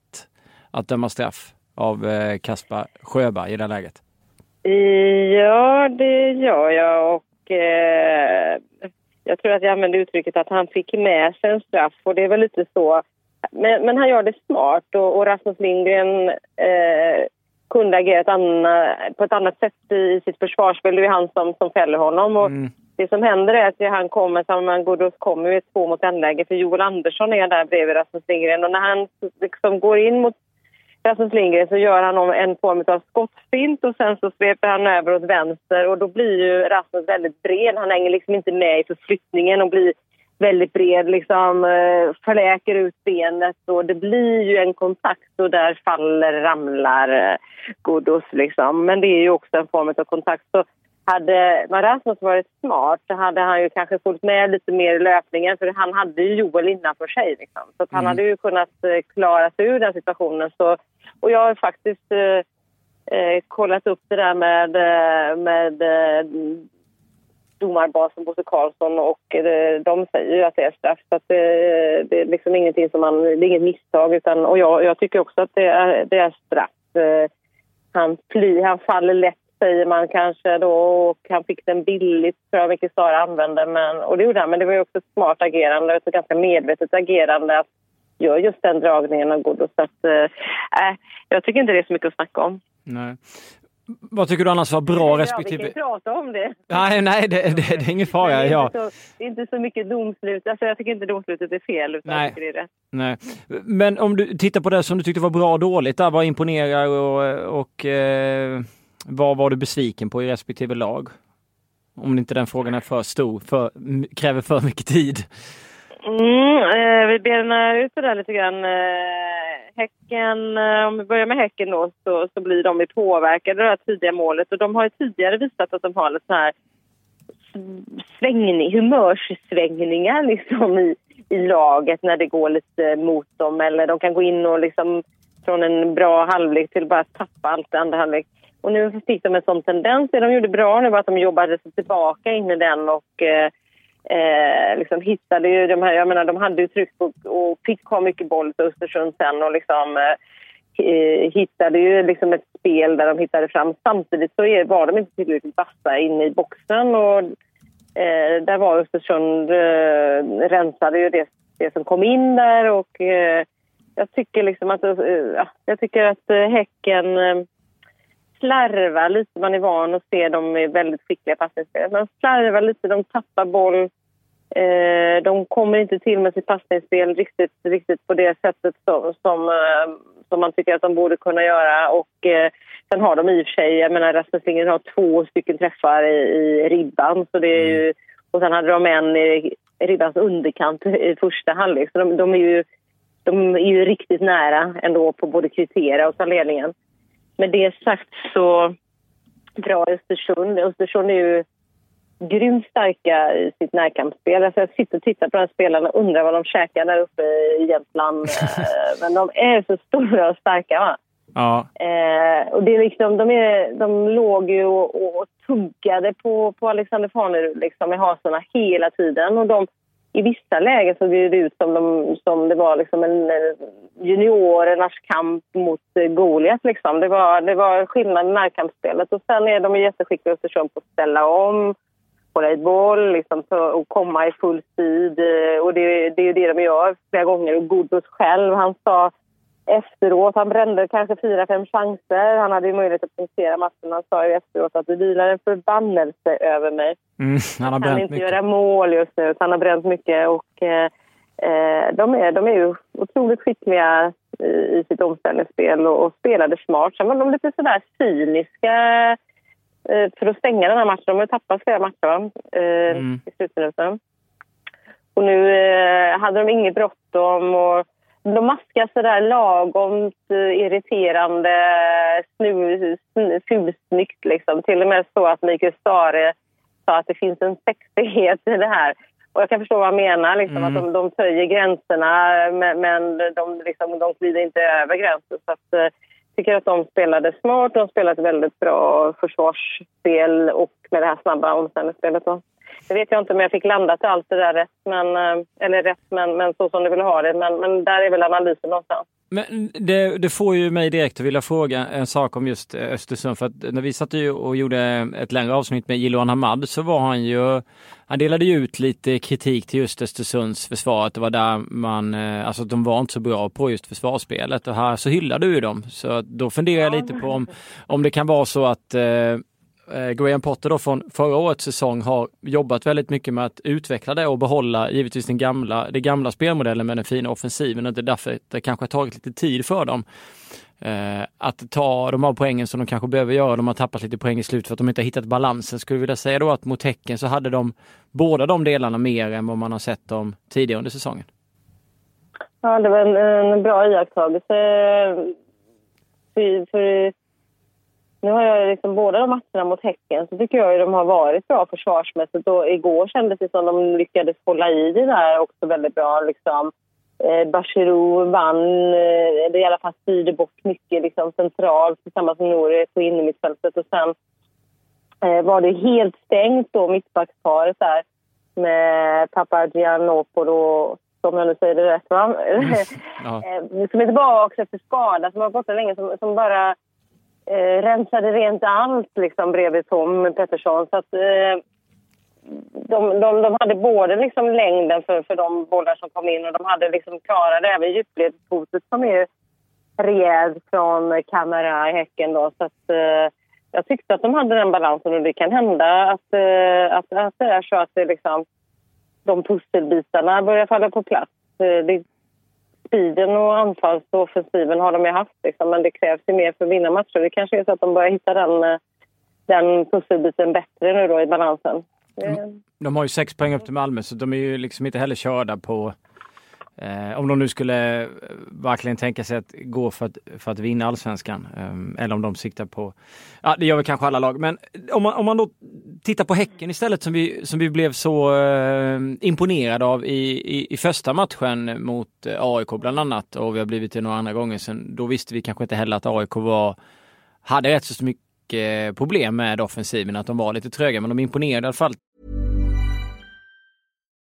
att döma straff av Kaspar Sjöberg i det läget? Ja, det gör jag. Och jag tror att jag använde uttrycket att han fick med sig en straff. Och det är väl lite så. Men han gör det smart. Och Rasmus Lindgren kunde agera på ett annat sätt i sitt försvarsspel. Det är han som fäller honom. Och det som händer är att han kommer, Salman Ghoddos kommer ju ett två mot en läge. För Joel Andersson är där bredvid Rasmus Lindgren. Och när han liksom går in mot Rasmus Lindgren så gör han en form av skottfint och sen så sveper han över åt vänster och då blir ju Rasmus väldigt bred. Han hänger liksom inte med i förflyttningen och blir väldigt bred, liksom förläker ut benet och det blir ju en kontakt och där faller, ramlar Ghoddos liksom. Men det är ju också en form av kontakt. Så hade Rasmus varit smart så hade han ju kanske fått med lite mer i löpningen, för han hade ju Joel innanför sig liksom. Så att han hade ju kunnat klara sig ur den situationen. Så, och jag har faktiskt kollat upp det där med domarbasen Bosse Karlsson och de säger ju att det är straff. Så att det är liksom ingenting som man, det är inget misstag utan, och jag tycker också att det är straff. Han faller lätt, säger man kanske då, och han fick den billigt, tror jag mycket Sara använde, och det gjorde han, men det var ju också ett smart agerande, ett ganska medvetet agerande att göra just den dragningen av Ghoddos, så att jag tycker inte det är så mycket att snacka om. Nej. Vad tycker du annars var bra respektive? Ja, vi kan prata om det. Nej, det är ingen fara. Ja. Det är inte så mycket domslut. Alltså, jag tycker inte domslutet är fel, utan jag tycker det är rätt. Nej. Men om du tittar på det som du tyckte var bra och dåligt, där var imponerar och vad var du besviken på i respektive lag? Om inte den frågan är för stor, kräver för mycket tid. Vi benar ut det där lite grann. Häcken, om vi börjar med Häcken då, så blir de påverkade av det tidiga målet. Och de har ju tidigare visat att de har lite så här humörssvängningar liksom i laget när det går lite mot dem. Eller de kan gå in och liksom från en bra halvlek till bara tappa allt det andra halvlek. Och nu fick de en sån tendens. Det de gjorde bra nu var att de jobbade sig tillbaka in i den och liksom hittade ju de här, jag menar de hade ju tryck och fick ha mycket boll till Östersund sen och liksom hittade ju liksom ett spel där de hittade fram. Samtidigt så var de inte tillräckligt vassa inne i boxen och där var Östersund rensade ju det som kom in där och jag tycker liksom att Häcken slarvar lite, man är van att se dem är väldigt skickliga passningsspelare. Man slarvar lite, de tappar boll. De kommer inte till med sitt passningsspel riktigt på det sättet som man tycker att de borde kunna göra. Och sen har de i och för sig, jag menar Rasmus Lindgren har 2 stycken träffar i ribban. Så det är ju, och sen hade de en i ribbans underkant i första halvlek. Så de är ju riktigt nära ändå på både kriterier och ta ledningen. Med det sagt så drar Östersund. Östersund är ju grymt starka i sitt närkampsspel. Alltså jag sitter och tittar på de här spelarna och undrar vad de käkar där uppe i Jämtland. Men de är så stora och starka, va? Ja. Och det är liksom, de låg ju och tuggade på Alexander Farnerud liksom i hasorna hela tiden. Och de, i vissa lägen såg det ut som det var liksom en juniorernas kamp mot Goliat. Liksom. Det var skillnad i närkampsspelet. Och sen är de jätteskickliga Östersund på att ställa om, hålla i boll liksom, och komma i full tid. Och det är ju det de gör flera gånger. Och Ghoddos själv, han sa efteråt, han brände kanske 4-5 chanser. Han hade ju möjlighet att punktera matcherna. Han sa ju efteråt att det vilar en förbannelse över mig. Han har bränt mycket. Han kan inte göra mål just nu. Han har bränt mycket och de är ju otroligt skickliga i sitt omställningsspel och spelade smart. Sen var de lite sådär cyniska för att stänga den här matchen. De har tappat flera matcher i slutminuten. Och nu hade de inget bråttom och de maskar sådär lagomt irriterande, fulsnyggt liksom. Till och med så att Mikael Stare sa att det finns en sexighet i det här. Och jag kan förstå vad han menar, liksom, att de töjer gränserna men de glider inte över gränser. Så att, tycker att de spelade smart. De spelade väldigt bra försvarsspel och med det här snabba omställningsspelet. Det vet jag inte om jag fick landat allt det där rätt, men så som du vill ha det. Men där är väl analysen någonstans. Men det får ju mig direkt att vilja fråga en sak om just Östersund. För att när vi satt och gjorde ett längre avsnitt med Jiloan Hamad så var han ju... Han delade ju ut lite kritik till just Östersunds försvar. Att det var där man... Alltså de var inte så bra på just försvarsspelet. Och här så hyllade du ju dem. Så då funderar jag lite på om det kan vara så att... Graham Potter då från förra årets säsong har jobbat väldigt mycket med att utveckla det och behålla givetvis den gamla spelmodellen med den fina offensiven, och det är därför det kanske har tagit lite tid för dem att ta de här poängen som de kanske behöver göra. De har tappat lite poäng i slut för att de inte har hittat balansen. Skulle vilja säga då att mot Häcken så hade de båda de delarna mer än vad man har sett dem tidigare under säsongen. Ja, det var en bra iakttagelse. För nu har jag liksom båda de matcherna mot Häcken, så tycker jag att de har varit bra försvarsmässigt, och igår kändes det som de lyckades hålla i det där också väldigt bra. Liksom. Bachirou vann, eller i alla fall styrde bort mycket liksom, centralt tillsammans med Nori på innermittfältet, och sen var det helt stängt då mittbacksparet där med Papagiannopoulos och om jag nu säger det rätt va? Som inte bara också efter skada som har gått länge, som bara rensade rent allt liksom bredvid Tom Pettersson, så att de hade både liksom längden för de bollar som kom in, och de hade liksom klarade även djupledsfotet som är rejäl från Kamara i Häcken då, så att jag tyckte att de hade den balansen, och det kan hända att det är så att det liksom de pusselbitarna börjar falla på plats. Tiden och anfalls- och offensiven har de ju haft liksom, men det krävs ju mer för vinnarmatcher. Det kanske är så att de börjar hitta den pusselbiten bättre nu då i balansen. De har ju 6 poäng upp till Malmö, så de är ju liksom inte heller körda på om de nu skulle verkligen tänka sig att gå för att vinna Allsvenskan, eller om de siktar på... Ja, det gör väl kanske alla lag. Men om man då tittar på Häcken istället, som vi blev så imponerade av i första matchen mot AIK bland annat, och vi har blivit det några andra gånger sen, då visste vi kanske inte heller att AIK hade rätt så mycket problem med offensiven, att de var lite tröga, men de imponerade i alla fall.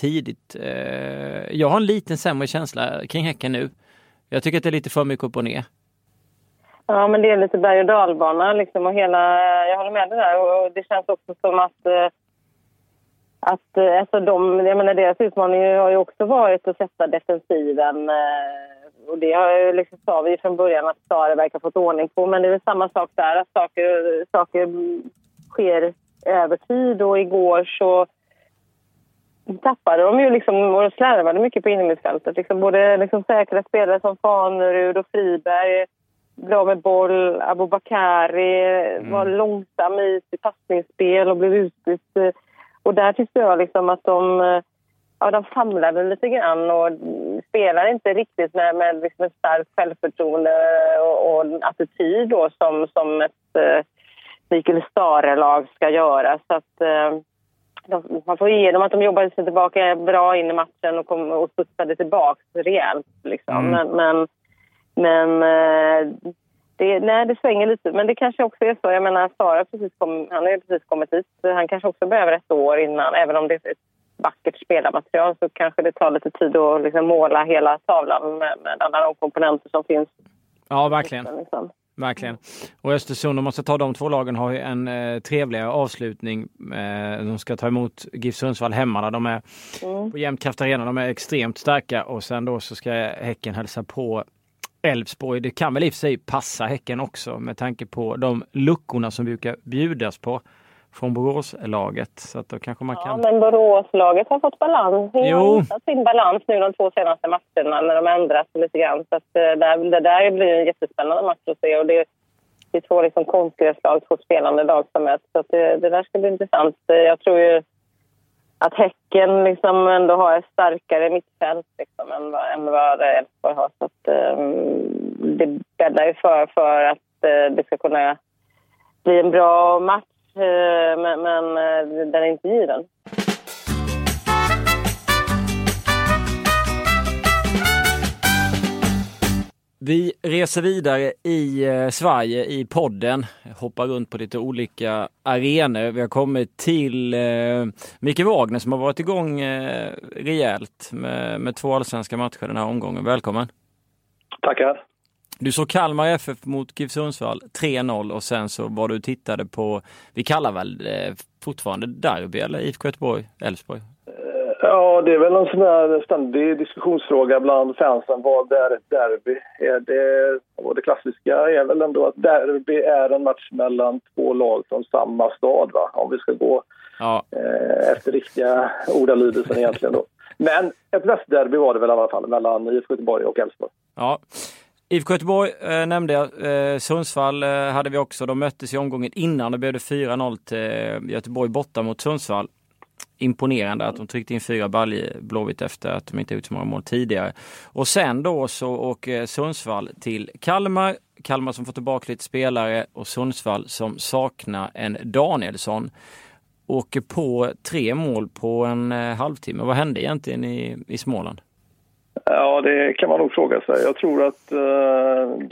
Tidigt. Jag har en liten sämre känsla kring Häcken nu. Jag tycker att det är lite för mycket upp och ner. Ja, men det är lite berg- och dalbana liksom, och hela, jag håller med det där, och det känns också som att alltså jag menar, deras utmaning har ju också varit att sätta defensiven, och det har ju liksom, sa vi från början att Stare verkar fått ordning på, men det är väl samma sak där, att saker sker över tid, och igår så tappade de ju liksom, och de slarvade mycket på innermittfältet. Liksom, både liksom säkra spelare som Fanerud och Friberg, bra med boll, Abubakari var långsam i passningsspel och blev utbytt. Och där tyckte jag liksom att de famlade lite grann och spelade inte riktigt med liksom ett starkt självförtroende och en attityd då, som ett Mikael Stare-lag ska göra. Så att man får igenom att de jobbade sig tillbaka bra in i matchen och kom och studsade tillbaka rejält liksom. Det svänger lite, men det kanske också är så, jag menar Stare han har ju precis kommit hit, han kanske också behöver ett år innan, även om det är ett vackert spelarmaterial så kanske det tar lite tid att liksom måla hela tavlan med alla de komponenter som finns. Ja, verkligen. Liksom. Verkligen. Och Östersund, om man ska ta de två lagen, har ju en trevligare avslutning. De ska ta emot GIF Sundsvall hemma där. De är på Jämtkraft Arena. De är extremt starka. Och sen då så ska Häcken hälsa på Älvsborg. Det kan väl i och för sig passa Häcken också med tanke på de luckorna som brukar bjudas på. från Boråslaget. Så att då kanske man kan... Ja, men Boråslaget har fått balans. De har hittat sin balans nu de två senaste matcherna när de ändras lite grann. Så att det där blir en jättespännande match att se. Och det är två liksom konstgräslag, två spelande lag som möts. Så att det där ska bli intressant. Jag tror ju att Häcken liksom ändå har ett starkare mittfält liksom än vad Älvsborg har. Så att det bäddar ju för att det ska kunna bli en bra match. Men den är inte given. Vi reser vidare i Sverige i podden. Hoppar runt på lite olika arenor. Vi har kommit till Micke Wagner som har varit igång rejält med två allsvenska matcher den här omgången. Välkommen. Tackar. Du såg Kalmar FF mot GIF Sundsvall 3-0 och sen så var du tittade på, vi kallar väl fortfarande derby eller IFK Göteborg, Älvsborg? Ja, det är väl en sån här ständig diskussionsfråga bland fansen. Vad är ett derby? Det klassiska är väl ändå att derby är en match mellan två lag från samma stad, va? Om vi ska gå efter riktiga ordalydelsen egentligen då. Men ett västderby var det väl i alla fall mellan IFK Göteborg och Älvsborg. Ja. IFK Göteborg nämnde jag. Sundsvall hade vi också. De möttes i omgången innan. Då blev det 4-0 till Göteborg borta mot Sundsvall. Imponerande att de tryckte in 4 baljor blåvitt efter att de inte gjort så många mål tidigare. Och sen då så åker Sundsvall till Kalmar. Kalmar som får tillbaka lite spelare och Sundsvall som saknar en Danielsson. Åker på 3 mål på en halvtimme. Vad hände egentligen i Småland? Ja, det kan man nog fråga sig. Jag tror att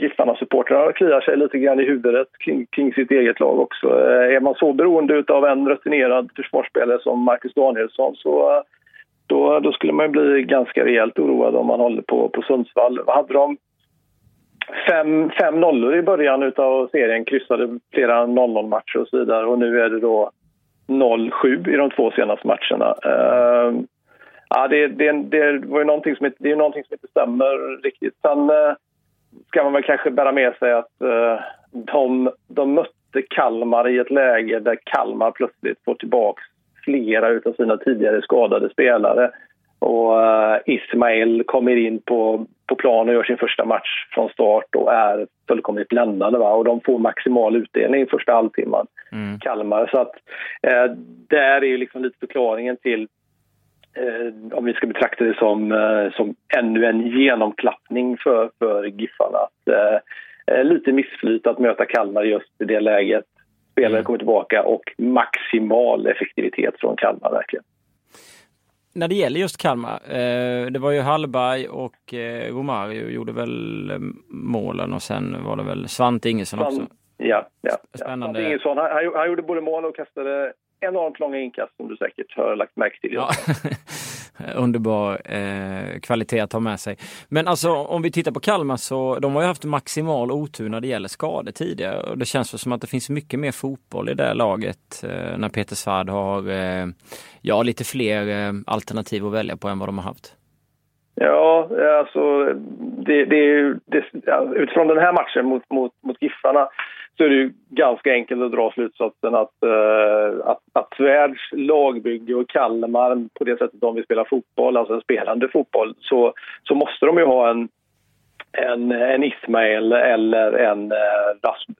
Giffarnas supportrar kliar sig lite grann i huvudet kring sitt eget lag också. Är man så beroende av en rutinerad försvarsspelare som Marcus Danielsson så då skulle man bli ganska rejält oroad om man håller på Sundsvall. Hade de 5 nollor i början av serien, kryssade flera 0-0-matcher och så vidare. Och nu är det då 0-7 i de 2 senaste matcherna. Ja, det var ju någonting som inte stämmer riktigt. Sen ska man väl kanske bära med sig att de mötte Kalmar i ett läge där Kalmar plötsligt får tillbaka flera utav sina tidigare skadade spelare. Och Ismail kommer in på plan och gör sin första match från start och är fullkomligt bländande, va? Och de får maximal utdelning i första halvtimman, Kalmar. Så att där är ju liksom lite förklaringen till, om vi ska betrakta det som ännu en genomklappning för Giffarna. Att, lite missflyt att möta Kalmar just i det läget. Spelare kommer tillbaka och maximal effektivitet från Kalmar verkligen. När det gäller just Kalmar, det var ju Hallberg och Romario gjorde väl målen och sen var det väl Svante Ingesson också. Ja. Spännande. Svante Ingesson, han gjorde både mål och kastade enormt långa inkast som du säkert har lagt märke till. Ja. Underbar kvalitet att ha med sig. Men alltså om vi tittar på Kalmar så de har ju haft maximal otur när det gäller skador tidigare. Och det känns som att det finns mycket mer fotboll i det laget när Peter Svärd har lite fler alternativ att välja på än vad de har haft. Ja, alltså det utifrån den här matchen mot Giffarna så är det ju ganska enkelt att dra slutsatsen att Svärds lagbygge och Kalmar på det sättet de vill spela fotboll, alltså en spelande fotboll, så måste de ju ha en Ismail eller en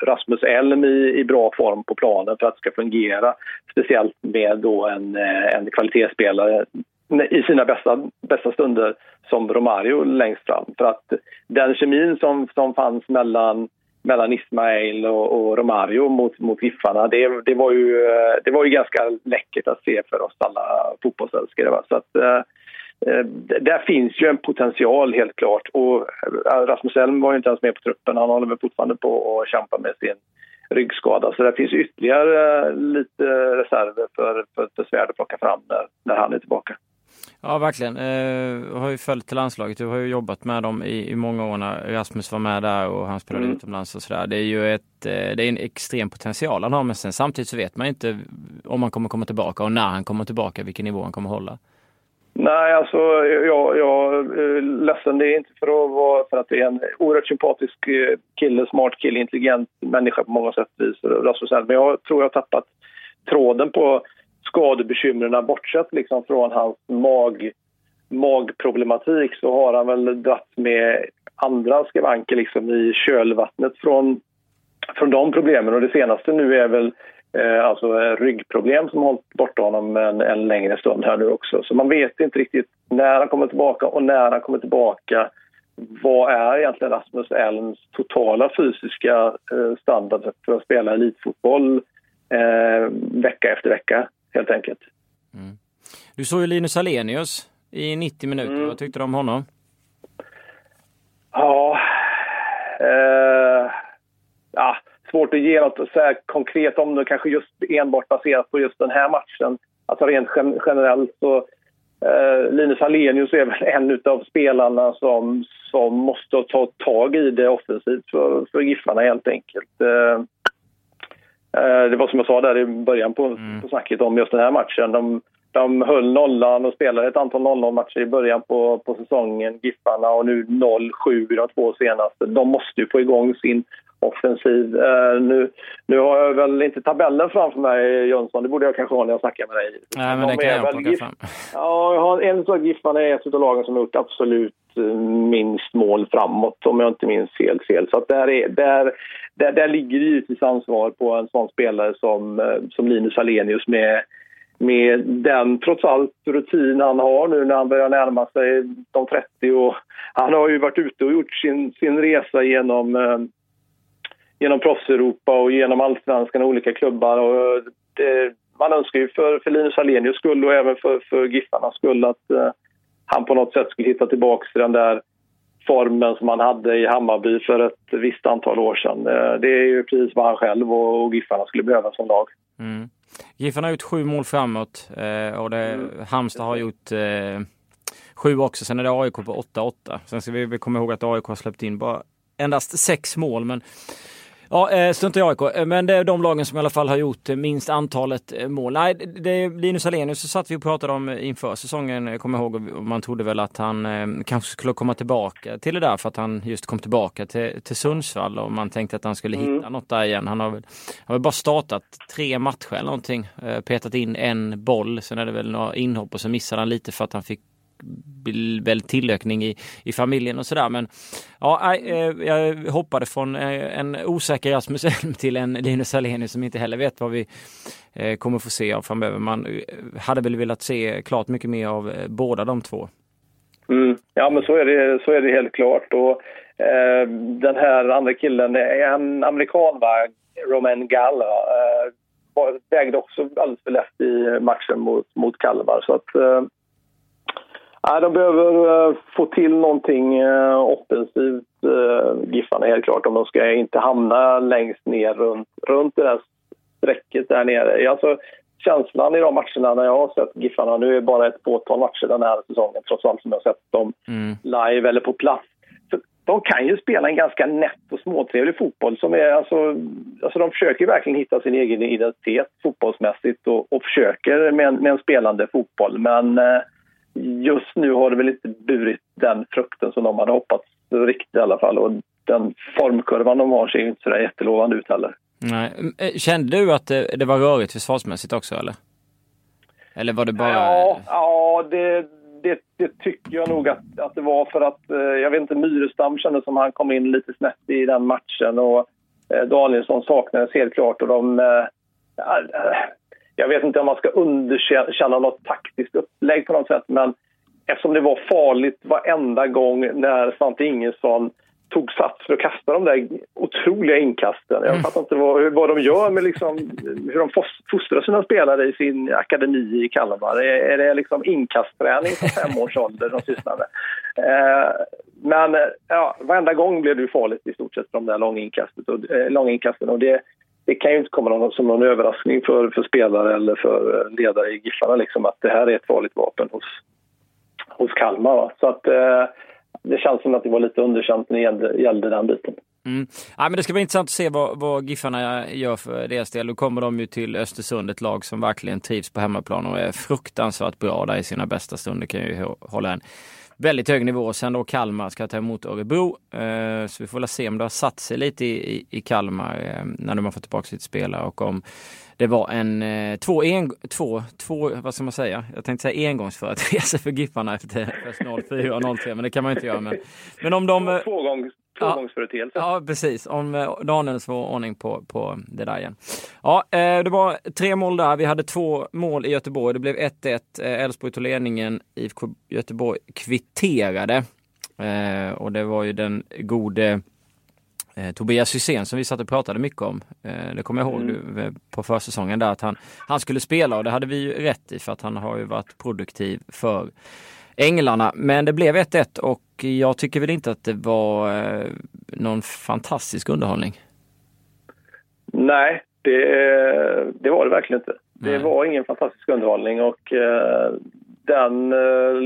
Rasmus Elm i bra form på planen för att det ska fungera, speciellt med då en kvalitetsspelare i sina bästa stunder som Romario längst fram. För att den kemin som fanns mellan Ismail och Romario mot Giffarna, det var ju ganska läckert att se för oss alla fotbollsälskare. Va? Så att, där finns ju en potential helt klart. Och Rasmus Elm var ju inte ens med på truppen. Han håller väl fortfarande på att kämpa med sin ryggskada. Så där finns ju ytterligare lite reserver för Svärd att plocka fram när han är tillbaka. Ja, verkligen. Jag har ju följt till landslaget. Du har ju jobbat med dem i många år när Rasmus var med där och han spelade utomlands och sådär. Det är ju en extrem potential han har, men sen samtidigt så vet man inte om han kommer komma tillbaka och när han kommer tillbaka, vilken nivå han kommer hålla. Nej, alltså jag ledsen, det är inte för att det är en oerhört sympatisk kille, smart kille, intelligent människa på många sätt vis, men jag tror jag har tappat tråden på skadebekymren, bortsett liksom från hans magproblematik, så har han väl dratt med andra skavanker liksom i kölvattnet från de problemen. Och det senaste nu är väl alltså ryggproblem som har hållit borta honom en längre stund här nu också. Så man vet inte riktigt när han kommer tillbaka, och när han kommer tillbaka, vad är egentligen Rasmus Elms totala fysiska standard för att spela elitfotboll vecka efter vecka, helt enkelt. Mm. Du såg ju Linus Alenius i 90 minuter. Mm. Vad tyckte du om honom? Ja, svårt att ge något att säga konkret om det, kanske just enbart baserat på just den här matchen. Alltså rent generellt så Linus Alenius är väl en av spelarna som måste ta tag i det offensivt för Giffarna, helt enkelt. Det var som jag sa där i början på snacket om just den här matchen. De höll nollan och spelade ett antal 0-0-matcher i början på säsongen, Giffarna, och nu 0-7 i de två senaste. De måste ju få igång sin offensiv. Nu har jag väl inte tabellen framför mig, Jönsson. Det borde jag kanske ha när jag snackar med dig. Nej, men det kan jag plocka fram. Ja, en sak, Giffarna är ett av lagen som har gjort absolut minst mål framåt, om jag inte minns fel. Så att där ligger det givetvis ansvar på en sån spelare som Linus Alenius med den trots allt rutin han har nu när han börjar närma sig de 30, och han har ju varit ute och gjort sin resa genom proffs-Europa och genom allsvenskan och olika klubbar, och man önskar ju för Linus Alenius skull och även för Giffarnas skull att han på något sätt skulle hitta tillbaka till den där formen som han hade i Hammarby för ett visst antal år sedan. Det är ju precis vad han själv och Giffarna skulle behöva som lag. Mm. Giffarna har gjort 7 mål framåt och Halmstad har gjort 7 också. Sen är det AIK på 8-8. Sen ska vi komma ihåg att AIK har släppt in bara endast 6 mål, men ja, stuntar jag AIK. Men det är de lagen som i alla fall har gjort minst antalet mål. Nej, det är Linus Alenius, så satt vi och pratade om inför säsongen. Jag kommer ihåg, man trodde väl att han kanske skulle komma tillbaka till det där för att han just kom tillbaka till Sundsvall, och man tänkte att han skulle hitta något där igen. Han har väl bara startat 3 matcher eller någonting, petat in en boll. Sen är det väl några inhopp och så missade han lite för att han fick väl tillökning i familjen och sådär, men ja, jag hoppade från en osäker Rasmus Elm till en Linus Alenius som inte heller vet vad vi kommer få se av framöver. Man hade väl velat se klart mycket mer av båda de två. Mm. Ja, men så är det helt klart, och den här andra killen är en amerikan, va? Romain Gall vägde också alldeles för lätt i matchen mot Kalmar, så att de behöver få till någonting offensivt, Giffarna, helt klart, om de ska inte hamna längst ner runt det där strecket där nere. Alltså, känslan i de matcherna när jag har sett Giffarna, nu är bara ett fåtal matcher den här säsongen trots allt som jag har sett dem live eller på plats. Så de kan ju spela en ganska nätt och småtrevlig fotboll som är alltså de försöker verkligen hitta sin egen identitet fotbollsmässigt och försöker med en spelande fotboll, men just nu har det väl inte burit den frukten som de hade hoppats riktigt i alla fall, och den formkurvan de har ser ju inte så där jättelovande ut heller. Nej. Kände du att det var rörigt försvarsmässigt också, eller? Eller var det bara... Ja, det tycker jag nog att det var, för att jag vet inte, Myrestam kände som han kom in lite snett i den matchen, och Danielsson saknades helt klart, och de... Jag vet inte om man ska underkänna något taktiskt upplägg på något sätt, men eftersom det var farligt varenda gång när Svante Ingesson tog sats för att kasta de där otroliga inkasten. Jag fattar inte vad de gör med liksom, hur de fostrar sina spelare i sin akademi i Kalmar. Är det liksom inkastträning på 5-årsålder de sysslar med? Men ja, varenda gång blev det farligt i stort sett för de där långa inkasten, och det kan ju inte komma som någon överraskning för spelare eller för ledare i Giffarna liksom, att det här är ett farligt vapen hos Kalmar. Va? Så att det känns som att det var lite underkänt när det gällde den biten. Mm. Ja, men det ska vara intressant att se vad Giffarna gör för deras del. Då kommer de ju till Östersund, ett lag som verkligen trivs på hemmaplan och är fruktansvärt bra där i sina bästa stunder, kan ju hålla en väldigt hög nivå. Sen då Kalmar ska ta emot Örebro. Så vi får väl se om det har satt sig lite i Kalmar när de har fått tillbaka sitt spelare. Och om det var en engångsföreteelse för Giffarna efter 0-4-0-3. Men det kan man inte göra. Men om de... Tvågångsföreteelse. Ja, precis. Om Daniels får ordning på det där igen. Ja, det var 3 mål där. Vi hade 2 mål i Göteborg. Det blev 1-1. Älvsborg tog ledningen. IFK Göteborg kvitterade. Och det var ju den gode Tobias Hysén som vi satt och pratade mycket om. Det kommer jag ihåg på försäsongen där att han skulle spela. Och det hade vi ju rätt i för att han har ju varit produktiv för Änglarna. Men det blev 1-1 och jag tycker väl inte att det var någon fantastisk underhållning. Nej, det var det verkligen inte. Nej. Det var ingen fantastisk underhållning och den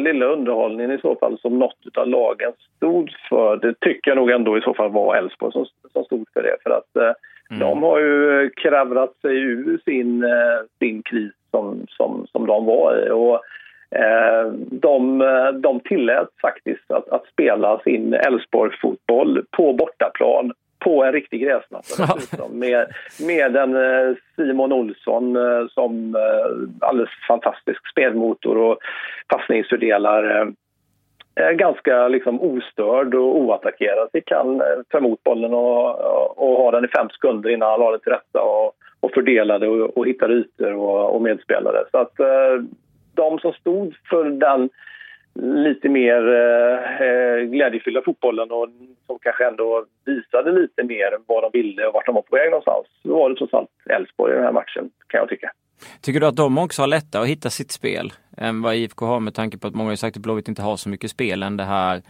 lilla underhållningen i så fall som något av lagen stod för, det tycker jag nog ändå i så fall var Älvsborg som stod för det. För att de har ju kravrat sig ur sin kris som de var i och de tillät faktiskt att spela sin Älvsborg-fotboll på bortaplan på en riktig gräsmatta med en Simon Olsson som alldeles fantastisk spelmotor och passningsfördelar, ganska liksom ostörd och oattackerad. Vi kan ta emot bollen och ha den i 5 sekunder innan han la det till rätta och fördelade och hittade ytor och medspelade. Så att de som stod för den lite mer glädjefyllda fotbollen och som kanske ändå visade lite mer vad de ville och vart de var på väg någonstans, så var det trots allt Älvsborg i den här matchen, kan jag tycka. Tycker du att de också har lättare att hitta sitt spel än vad IFK har, med tanke på att många har sagt att Blåvitt inte har så mycket spel än det här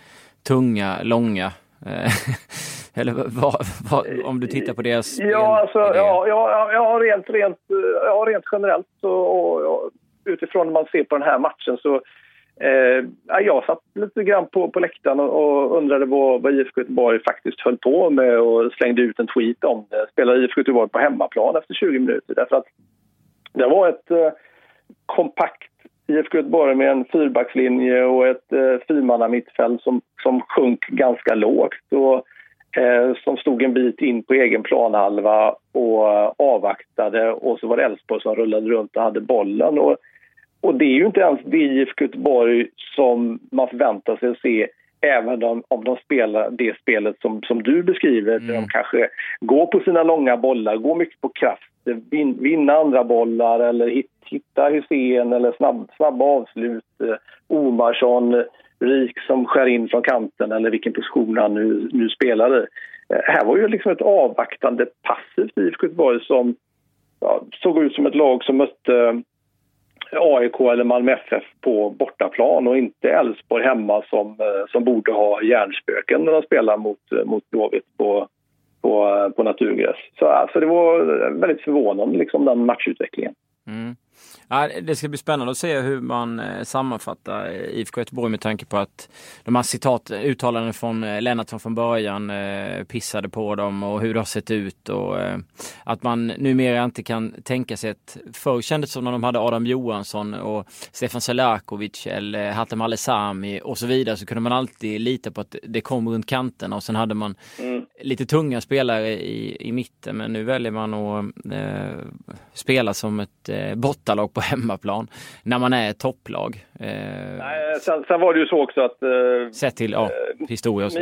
tunga, långa eller om du tittar på deras spel? Rent generellt och utifrån när man ser på den här matchen så jag satt lite grann på läktaren och undrade vad IFK Göteborg faktiskt höll på med och slängde ut en tweet om det. Spelade IFK Göteborg på hemmaplan efter 20 minuter därför att det var ett kompakt IFK Göteborg med en 4-backslinje och ett fyrmannamittfält som sjönk ganska lågt och som stod en bit in på egen planhalva och avvaktade, och så var det Älvsborg som rullade runt och hade bollen och det är ju inte ens det IFK Göteborg som man förväntar sig att se, även om de spelar det spelet som du beskriver. De kanske går på sina långa bollar, går mycket på kraft, vinna andra bollar eller hitta Hussein eller snabba avslut, Omarsson, Rik som skär in från kanten eller vilken position han nu spelade. Här var ju liksom ett avvaktande passivt IFK Göteborg som såg ut som ett lag som mötte AIK eller Malmö FF på bortaplan och inte Älvsborg hemma som borde ha hjärnspöken när de spelar mot Blåvitt på naturgräs. Så det var väldigt förvånande liksom, den matchutvecklingen. Det ska bli spännande att se hur man sammanfattar IFK Göteborg med tanke på att de här uttalanden från Lennartsson från början pissade på dem och hur det har sett ut och att man numera inte kan tänka sig ett förkändet som när de hade Adam Johansson och Stefan Selakovic eller Hatem Alesami och så vidare, så kunde man alltid lita på att det kom runt kanten och sen hade man lite tunga spelare i mitten, men nu väljer man att spela som ett bottalag på hemmaplan när man är ett topplag. Sen var det ju så också att sett till historia och så.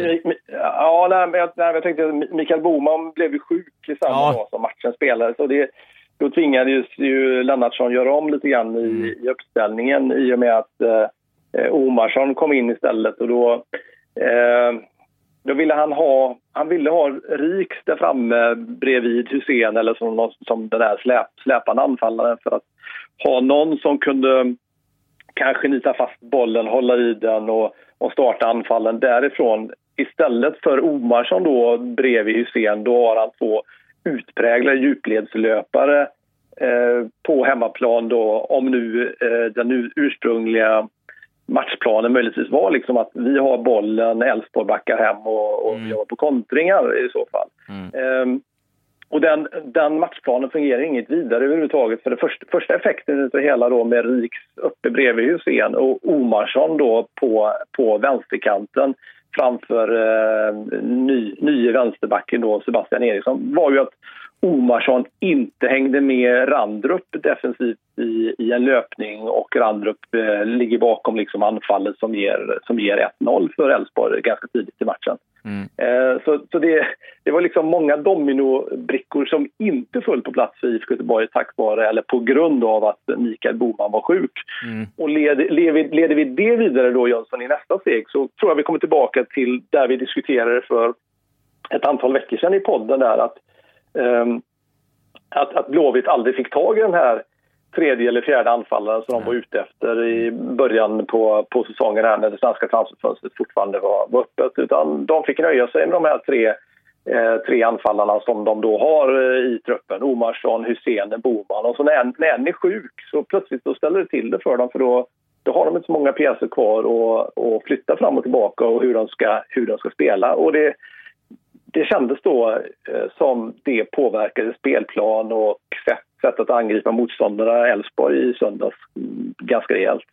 Jag tänkte att Mikael Boman blev ju sjuk i samma dag som matchen spelades, så då tvingades ju Lennartsson göra om lite grann i uppställningen i och med att Omarsson kom in istället, och då ville han ville ha Riks där framme bredvid Hussein eller som den där släpande anfallaren, för att ha någon som kunde kanske nita fast bollen, hålla i den och starta anfallen därifrån. Istället för Omarsson då bredvid Hussein, då har han 2 utpräglade djupledslöpare på hemmaplan då, om nu den ursprungliga matchplanen möjligtvis var liksom att vi har bollen, Älvsborg backar hem och vi jobbar på kontringar i så fall. Och den matchplanen fungerar inget vidare överhuvudtaget. För det första effekten utav hela då med Riks uppe bredvid Hussein och Omarsson då på vänsterkanten framför nye vänsterbacken då Sebastian Eriksson var ju att Omarsson inte hängde med Randrup defensivt i en löpning, och Randrup ligger bakom liksom anfallet som ger 1-0 för Älvsborg ganska tidigt i matchen. Så det var liksom många dominobrickor som inte föll på plats i Göteborg tack vare eller på grund av att Mikael Boman var sjuk. Och leder vi det vidare då, Jönsson, i nästa steg, så tror jag vi kommer tillbaka till där vi diskuterade för ett antal veckor sedan i podden där att Blåvitt aldrig fick tag i den här tredje eller fjärde anfallaren som de var ute efter i början på säsongen här, när det svenska transferfönstret fortfarande var öppet, utan de fick nöja sig med de här tre anfallarna som de då har i truppen, Omarsson, Hussein, Boman, och så när en är sjuk så plötsligt då ställer det till det för dem, för då har de inte så många pjäser kvar och flytta fram och tillbaka och hur de ska spela, och det kändes då som det påverkade spelplan och sätt att angripa motståndare Älvsborg i söndags ganska rejält.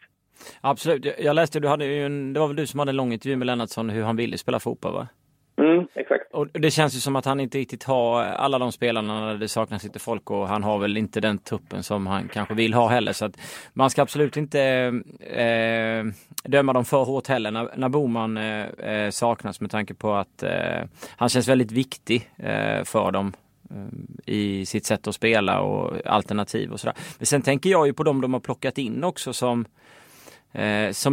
Absolut. Jag läste, det var väl du som hade en lång intervju med Lennartsson hur han ville spela fotboll, va? Exakt. Och det känns ju som att han inte riktigt har alla de spelarna, när det saknas lite folk, och han har väl inte den tuppen som han kanske vill ha heller, så att man ska absolut inte döma dem för hårt heller när Boman saknas, med tanke på att han känns väldigt viktig för dem i sitt sätt att spela och alternativ och sådär. Men sen tänker jag ju på de har plockat in också som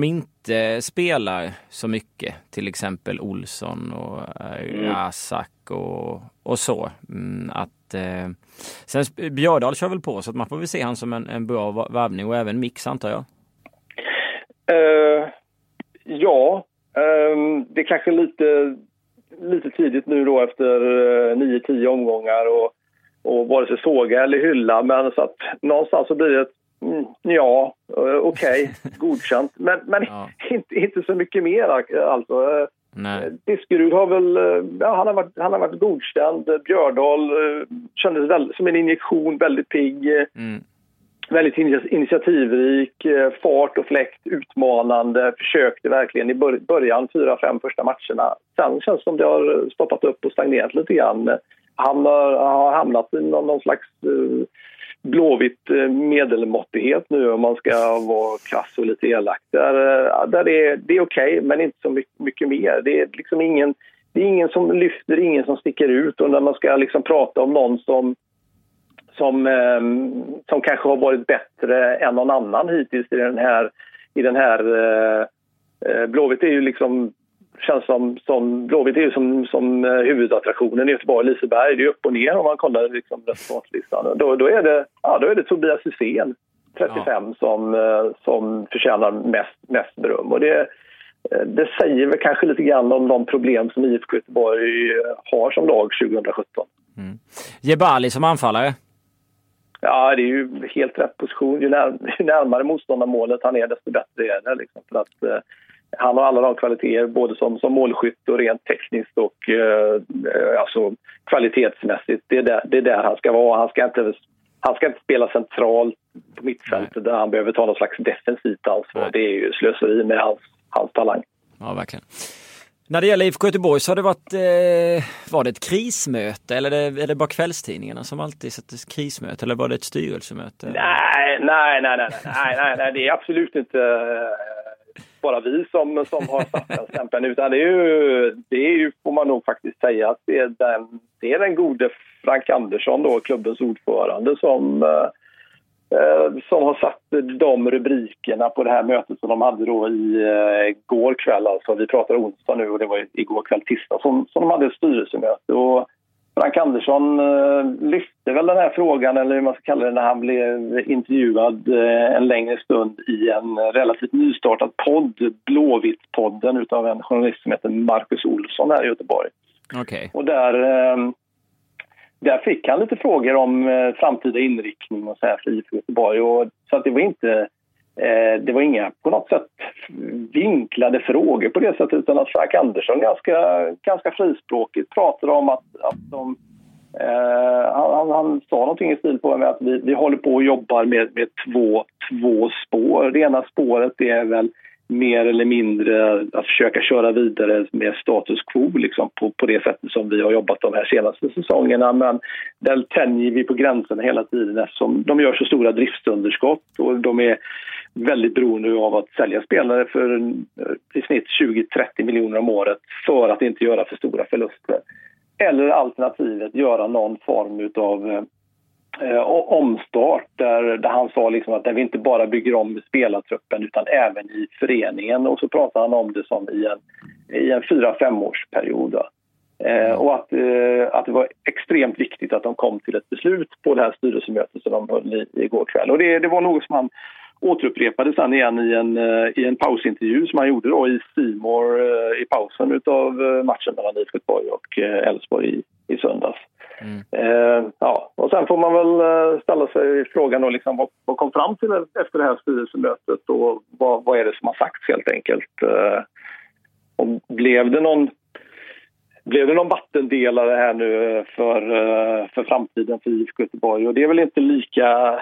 inte spelar så mycket, till exempel Olsson och Asak och så. Sen Björdal kör väl på, så att man får väl se han som en bra värvning, och även Mix, antar jag. Det är kanske lite tidigt nu då efter 9-10 omgångar och vare sig såga eller hylla, men så att någonstans så blir det godkänt. Men ja. inte så mycket mer alltså. Nej. Diskerud har väl han har varit godkänd. Björdal kändes väl som en injektion, väldigt pigg, väldigt initiativrik, fart och fläkt, utmanande, försökte verkligen i början 4-5 första matcherna. Sen känns det som det har stoppat upp och stagnerat lite grann. Han har hamnat i någon slags blåvitt medelmåttighet nu, om man ska vara krass och lite elak. Där det är okej, men inte så mycket mer. Det är liksom ingen som lyfter, ingen som sticker ut, och när man ska liksom prata om någon som kanske har varit bättre än någon annan hittills i den här Blåvitt är ju liksom, känns som Blåvitt är ju som huvudattraktionen i Göteborg, Liseberg, det är upp och ner om man kollar liksom resultatlistan. Då är det Tobias Hysén, 35, som förtjänar mest beröm, och det säger väl kanske lite grann om de problem som IFK Göteborg har som lag 2017. Jebali som anfallare? Ja, det är ju helt rätt position. Ju närmare motståndarmålet han är, desto bättre är det. Liksom. För att, han har alla de kvaliteter, både som målskytt och rent tekniskt och alltså kvalitetsmässigt. Det är där han ska vara. Han ska inte spela centralt på mittfältet där han behöver ta någon slags defensivt ansvar. Nej. Det är ju slöseri med hans talang. Ja, verkligen. När det gäller IFK Göteborg så har det varit var det ett krismöte, eller är det bara kvällstidningarna som alltid sätter ett krismöte, eller var det ett styrelsemöte? Nej, det är absolut inte bara vi som har satt den stämpeln, utan det är ju får man nog faktiskt säga att det är den gode Frank Andersson då, klubbens ordförande, som har satt de rubrikerna på det här mötet som de hade då igår kväll. Alltså, vi pratar onsdag nu och det var igår kväll tisdag som de hade ett styrelsemöte. Och Frank Andersson lyfte väl den här frågan, eller hur man ska kalla det, när han blev intervjuad en längre stund i en relativt nystartad podd, Blåvitt-podden, utav en journalist som heter Marcus Olsson här i Göteborg. Okay. Och där fick han lite frågor om framtida inriktning och så här för IFK Göteborg. Och så att det var inte, det var inga på något sätt vinklade frågor på det sättet, utan att Frank Andersson ganska frispråkigt pratade om att de Han sa någonting i stil på med att vi håller på och jobbar med två spår. Det ena spåret är väl mer eller mindre att försöka köra vidare med status quo liksom, på det sättet som vi har jobbat de här senaste säsongerna. Men där tänjer vi på gränserna hela tiden eftersom de gör så stora driftsunderskott och de är väldigt beroende av att sälja spelare för i snitt 20-30 miljoner om året för att inte göra för stora förluster. Eller alternativet göra någon form av omstart där han sa liksom att vi inte bara bygger om spelartruppen utan även i föreningen, och så pratar han om det som i en 4-5-årsperiod. Och att det var extremt viktigt att de kom till ett beslut på det här styrelsemötet som de höll igår kväll. Och det var något som han återupprepade sen igen i en pausintervju som han gjorde då i Simor i pausen utav matchen mellan Göteborg och Älvsborg i söndags. Mm. Och sen får man väl ställa sig frågan då liksom, vad kom fram till efter det här styrelsemötet och vad är det som har sagts helt enkelt? Och blev det någon vattendelare här nu för framtiden för IFK Göteborg? Och det är väl inte lika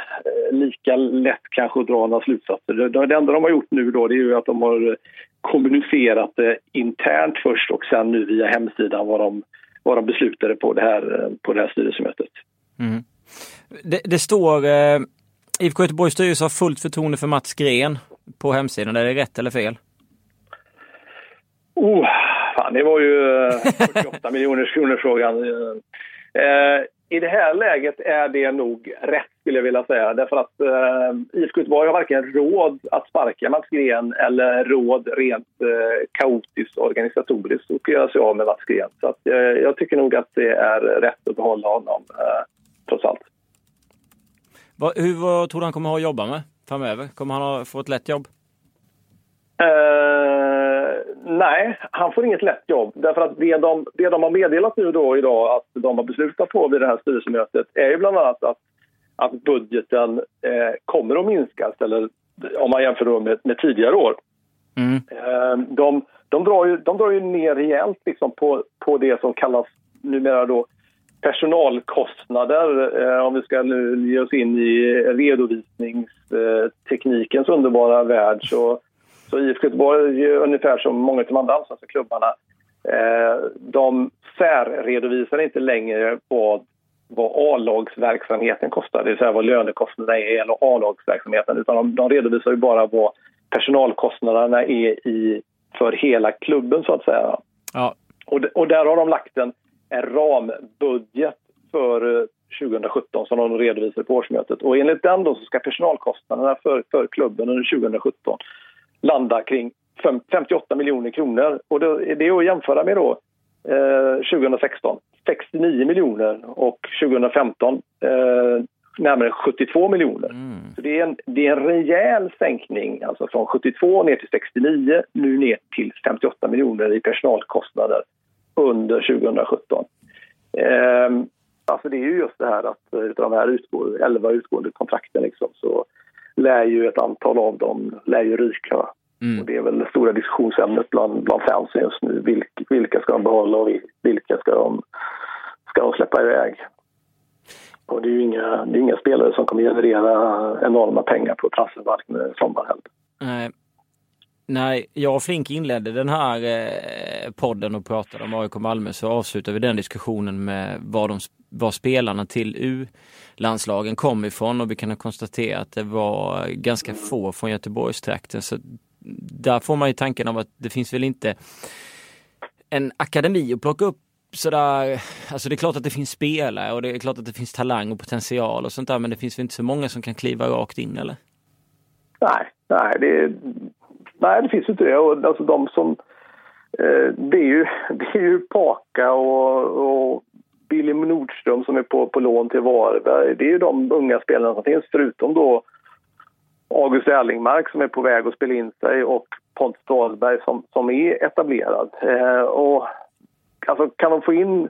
lätt kanske att dra några slutsatser. Det enda de har gjort nu då, det är ju att de har kommunicerat det internt först och sen nu via hemsidan vad de beslutade på det här styrelsemötet. Mm. Det står IFK Göteborgs styrelse har fullt förtroende för Mats Gren på hemsidan. Är det rätt eller fel? Det var ju 48 miljoner kronor frågan. I det här läget är det nog rätt, skulle jag vilja säga. Därför att IFK Göteborg har varken råd att sparka Mats Gren eller råd rent kaotiskt organisatoriskt och göra sig av med Mats Gren. Så att, jag tycker nog att det är rätt att behålla honom trots allt. Vad tror du han kommer ha att jobba med framöver? Kommer han ha fått ett lätt jobb? Nej, han får inget lätt jobb. Därför att det de har meddelat nu då idag att de har beslutat på vid det här styrelsemötet är ju bland annat att budgeten kommer att minskas, eller om man jämför då med tidigare år. Mm. De drar ju ner rejält liksom på det som kallas numera då personalkostnader, om vi ska nu ge oss in i redovisningsteknikens underbara värld, så IFK Göteborg är ungefär som många av de andra allsvenska klubbarna. De särredovisar inte längre vad A-lagsverksamheten kostar. Det vill säga vad lönekostnaderna är eller A-lagsverksamheten. Utan de redovisar ju bara vad personalkostnaderna är för hela klubben så att säga. Ja. Och där har de lagt en rambudget för 2017 som de redovisar på årsmötet. Och enligt den då så ska personalkostnaderna för klubben under 2017 landa kring 58 miljoner kronor. Och det är att jämföra med då 2016 69 miljoner och 2015 närmare 72 miljoner. Mm. Så det är en rejäl sänkning, alltså från 72 ner till 69, nu ner till 58 miljoner i personalkostnader under 2017. Alltså det är ju just det här att utav de här 11 utgående kontrakten liksom, så lär ju ett antal av dem lär ju ryka. Mm. Och det är väl det stora diskussionsämnet bland fansen just nu. Vilka ska de behålla och vilka ska de släppa iväg? Och det är ju inga spelare som kommer generera enorma pengar på transfermarknaden i sommarhelg. När jag och Flink inledde den här podden och pratade om AIK Malmö så avslutade vi den diskussionen med var spelarna till U-landslagen kom ifrån, och vi kan konstatera att det var ganska få från Göteborgstrakten. Så där får man ju tanken om att det finns väl inte en akademi att plocka upp sådär. Alltså det är klart att det finns spelare och det är klart att det finns talang och potential och sånt där, men det finns väl inte så många som kan kliva rakt in, eller? Nej, det finns inte det. Och alltså de som det är ju Paka och Billy Nordström som är på lån till Varberg. Det är ju de unga spelarna som finns, förutom då August Erlingmark som är på väg att spela in sig och Pontus Dahlberg som är etablerad. Och alltså kan de få in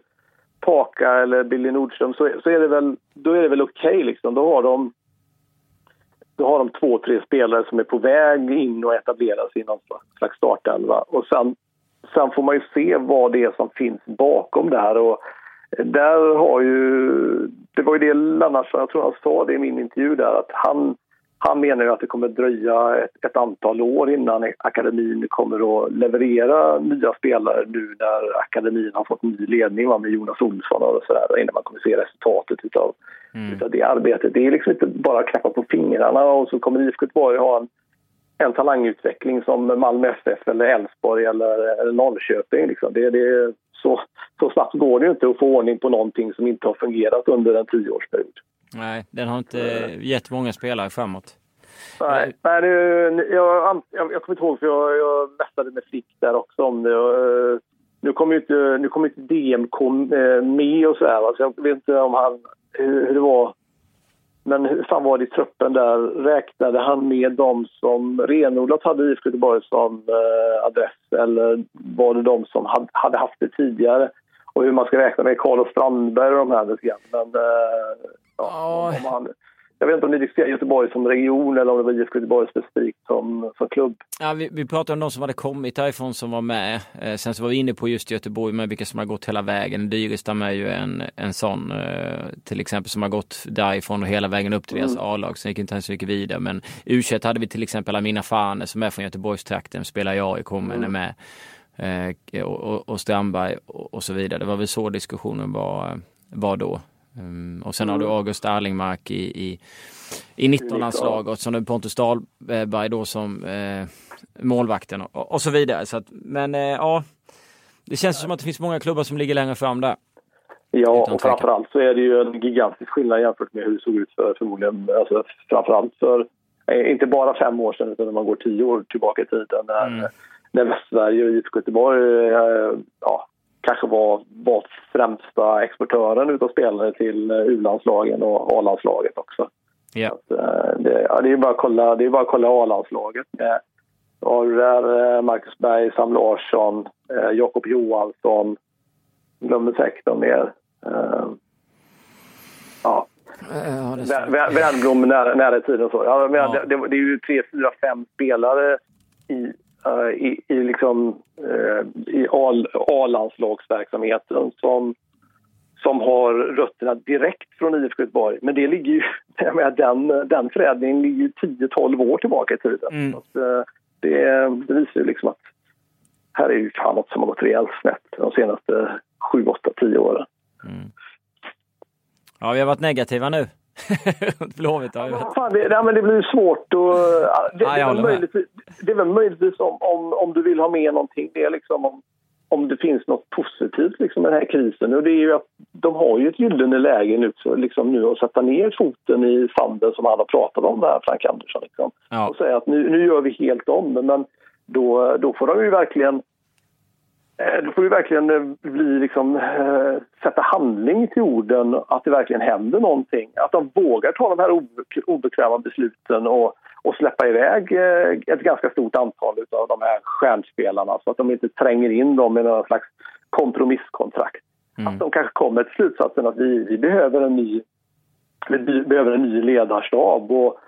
Paka eller Billy Nordström så är det väl, då är det väl okej liksom. Då har de 2-3 spelare som är på väg in och etableras i någon slags startelva. Och sen får man ju se vad det är som finns bakom det här. Och Där har ju, det var ju det Lennartsson, jag tror han sa det i min intervju där, att han menar ju att det kommer dröja ett antal år innan akademin kommer att leverera nya spelare nu när akademin har fått ny ledning med Jonas Olsson och sådär, innan man kommer se resultatet utav det arbetet. Det är liksom inte bara att knäppa på fingrarna, och så kommer IFK Göteborg ha en talangutveckling som Malmö FF eller Älvsborg eller Norrköping. Liksom. Så snabbt går det ju inte att få ordning på någonting som inte har fungerat under en 10-årsperiod. Nej, den har inte gett många spelare framåt. Nej, men jag kommer inte ihåg, för jag mästade med Flick där också om det. Nu kommer inte DMK med och sådär. Alltså, jag vet inte om hur det var. Men hur fan var det i truppen där? Räknade han med de som renodlat hade IFK Göteborg som adress? Eller var det de som hade haft det tidigare? Och hur man ska räkna med Karl Strandberg och de här lite grann. Jag vet inte om ni diskuterar Göteborg som region eller om det var IFK Göteborg specifikt som klubb. Ja, vi pratade om de som hade kommit härifrån som var med. Sen så var vi inne på just Göteborg med vilka som har gått hela vägen. Dyrestam är ju en sån till exempel som har gått därifrån och hela vägen upp till deras A-lag. Sen gick inte ens så mycket vidare. Men U21 hade vi till exempel Amina Fane som är från Göteborgstrakten. Spelar jag i kommer med. Och Strandberg och så vidare. Det var väl så diskussionen var då. Och sen har du August Erlingmark i 19-landslaget, som nu Pontus Dahlberg då som målvakten och så vidare. Så att, men det känns som att det finns många klubbar som ligger längre fram där. Ja, och framförallt så är det ju en gigantisk skillnad jämfört med hur det såg ut förmodligen, alltså framförallt för inte bara 5 år sedan, utan när man går 10 år tillbaka i tiden när Västsverige och IFK Göteborg kanske var främsta exportören utav spelare till U-landslagen och A-landslaget också. Yeah. Att, det är bara att kolla A-landslaget. Marcus Berg, Sam Larsson, Jakob Johansson, glömde säkert om mer. Wernblom nära i tiden. Så. Ja, men det är ju 3, 4, 5 spelare i A-landslagsverksamheten som har rötterna direkt från IFK Göteborg. Men det ligger ju, den förädlingen ligger ju 10-12 år tillbaka i tiden. Mm. Så det visar ju liksom att här är ju fan något som har gått rejält snett de senaste 7, 8, 10 åren. Mm. Ja, vi har varit negativa nu. Blåvitt, det blir svårt och, det är väl möjligtvis om du vill ha med någonting, det är liksom om det finns något positivt liksom, med den här krisen, och det är ju att de har ju ett gyllene läge nu, så, liksom, nu att sätta ner foten i sanden som han har pratat om där, Frank Andersson liksom, och säga att nu gör vi helt om, men då får de ju verkligen bli liksom, sätta handling till orden, att det verkligen händer någonting. Att de vågar ta de här obekväma besluten och släppa iväg ett ganska stort antal av de här stjärnspelarna, så att de inte tränger in dem i någon slags kompromisskontrakt. Att de kanske kommer till slutsatsen att vi behöver en ny ledarstab, och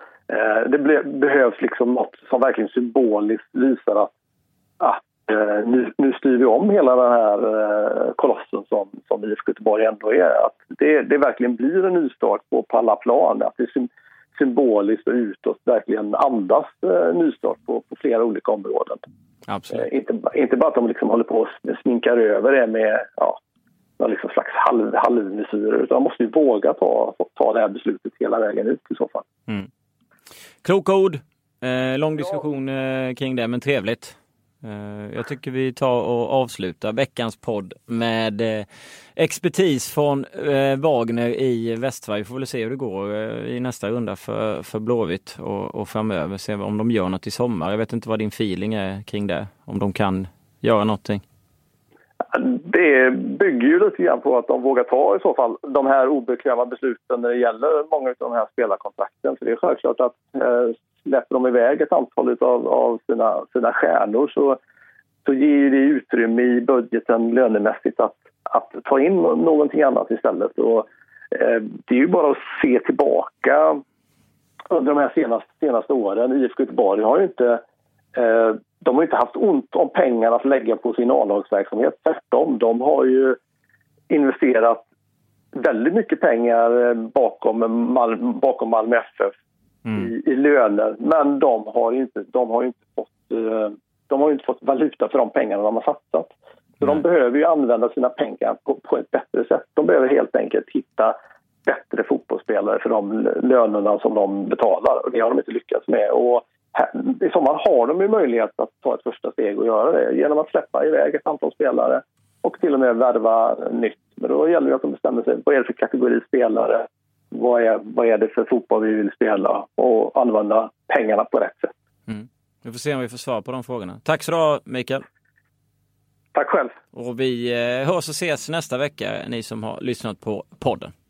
behövs liksom något som verkligen symboliskt visar att nu styr vi om hela den här kolossen som IFK Göteborg ändå är. Att det verkligen blir en nystart på alla plan. Att det symboliskt och utåt verkligen andas nystart på flera olika områden. Absolut. Inte bara att de liksom håller på och sminkar över det med någon liksom slags halvmesyrer, utan de måste ju våga ta det här beslutet hela vägen ut i så fall. Mm. Kloka ord. Lång diskussion kring det, men trevligt. Jag tycker vi tar och avslutar veckans podd med expertis från Wagner i Västsverige. Vi får väl se hur det går i nästa runda för Blåvitt och framöver. Se om de gör något i sommar. Jag vet inte vad din feeling är kring det. Om de kan göra någonting. Det bygger ju lite grann på att de vågar ta i så fall de här obekväma besluten när det gäller många av de här spelarkontrakten. För det är självklart att släpper de iväg ett antal av sina stjärnor, så ger det utrymme i budgeten lönemässigt att ta in någonting annat istället. Och, det är ju bara att se tillbaka under de här senaste åren. IFK Göteborg har ju inte... De har inte haft ont om pengar att lägga på sin A-lagsverksamhet. Tvärtom, de har ju investerat väldigt mycket pengar bakom Malmö FF i löner, men de har inte fått valuta för de pengarna de har satsat. Så de behöver ju använda sina pengar på ett bättre sätt. De behöver helt enkelt hitta bättre fotbollsspelare för de lönerna som de betalar. Och det har de inte lyckats med. Och i sommar har de ju möjlighet att ta ett första steg och göra det genom att släppa iväg ett antal spelare och till och med värva nytt. Men då gäller det att de bestämmer sig. Vad är det för kategori spelare? Vad är det för fotboll vi vill spela? Och använda pengarna på rätt sätt. Mm. Vi får se om vi får svar på de frågorna. Tack så bra, Mikael. Tack själv. Och vi hörs och ses nästa vecka, ni som har lyssnat på podden.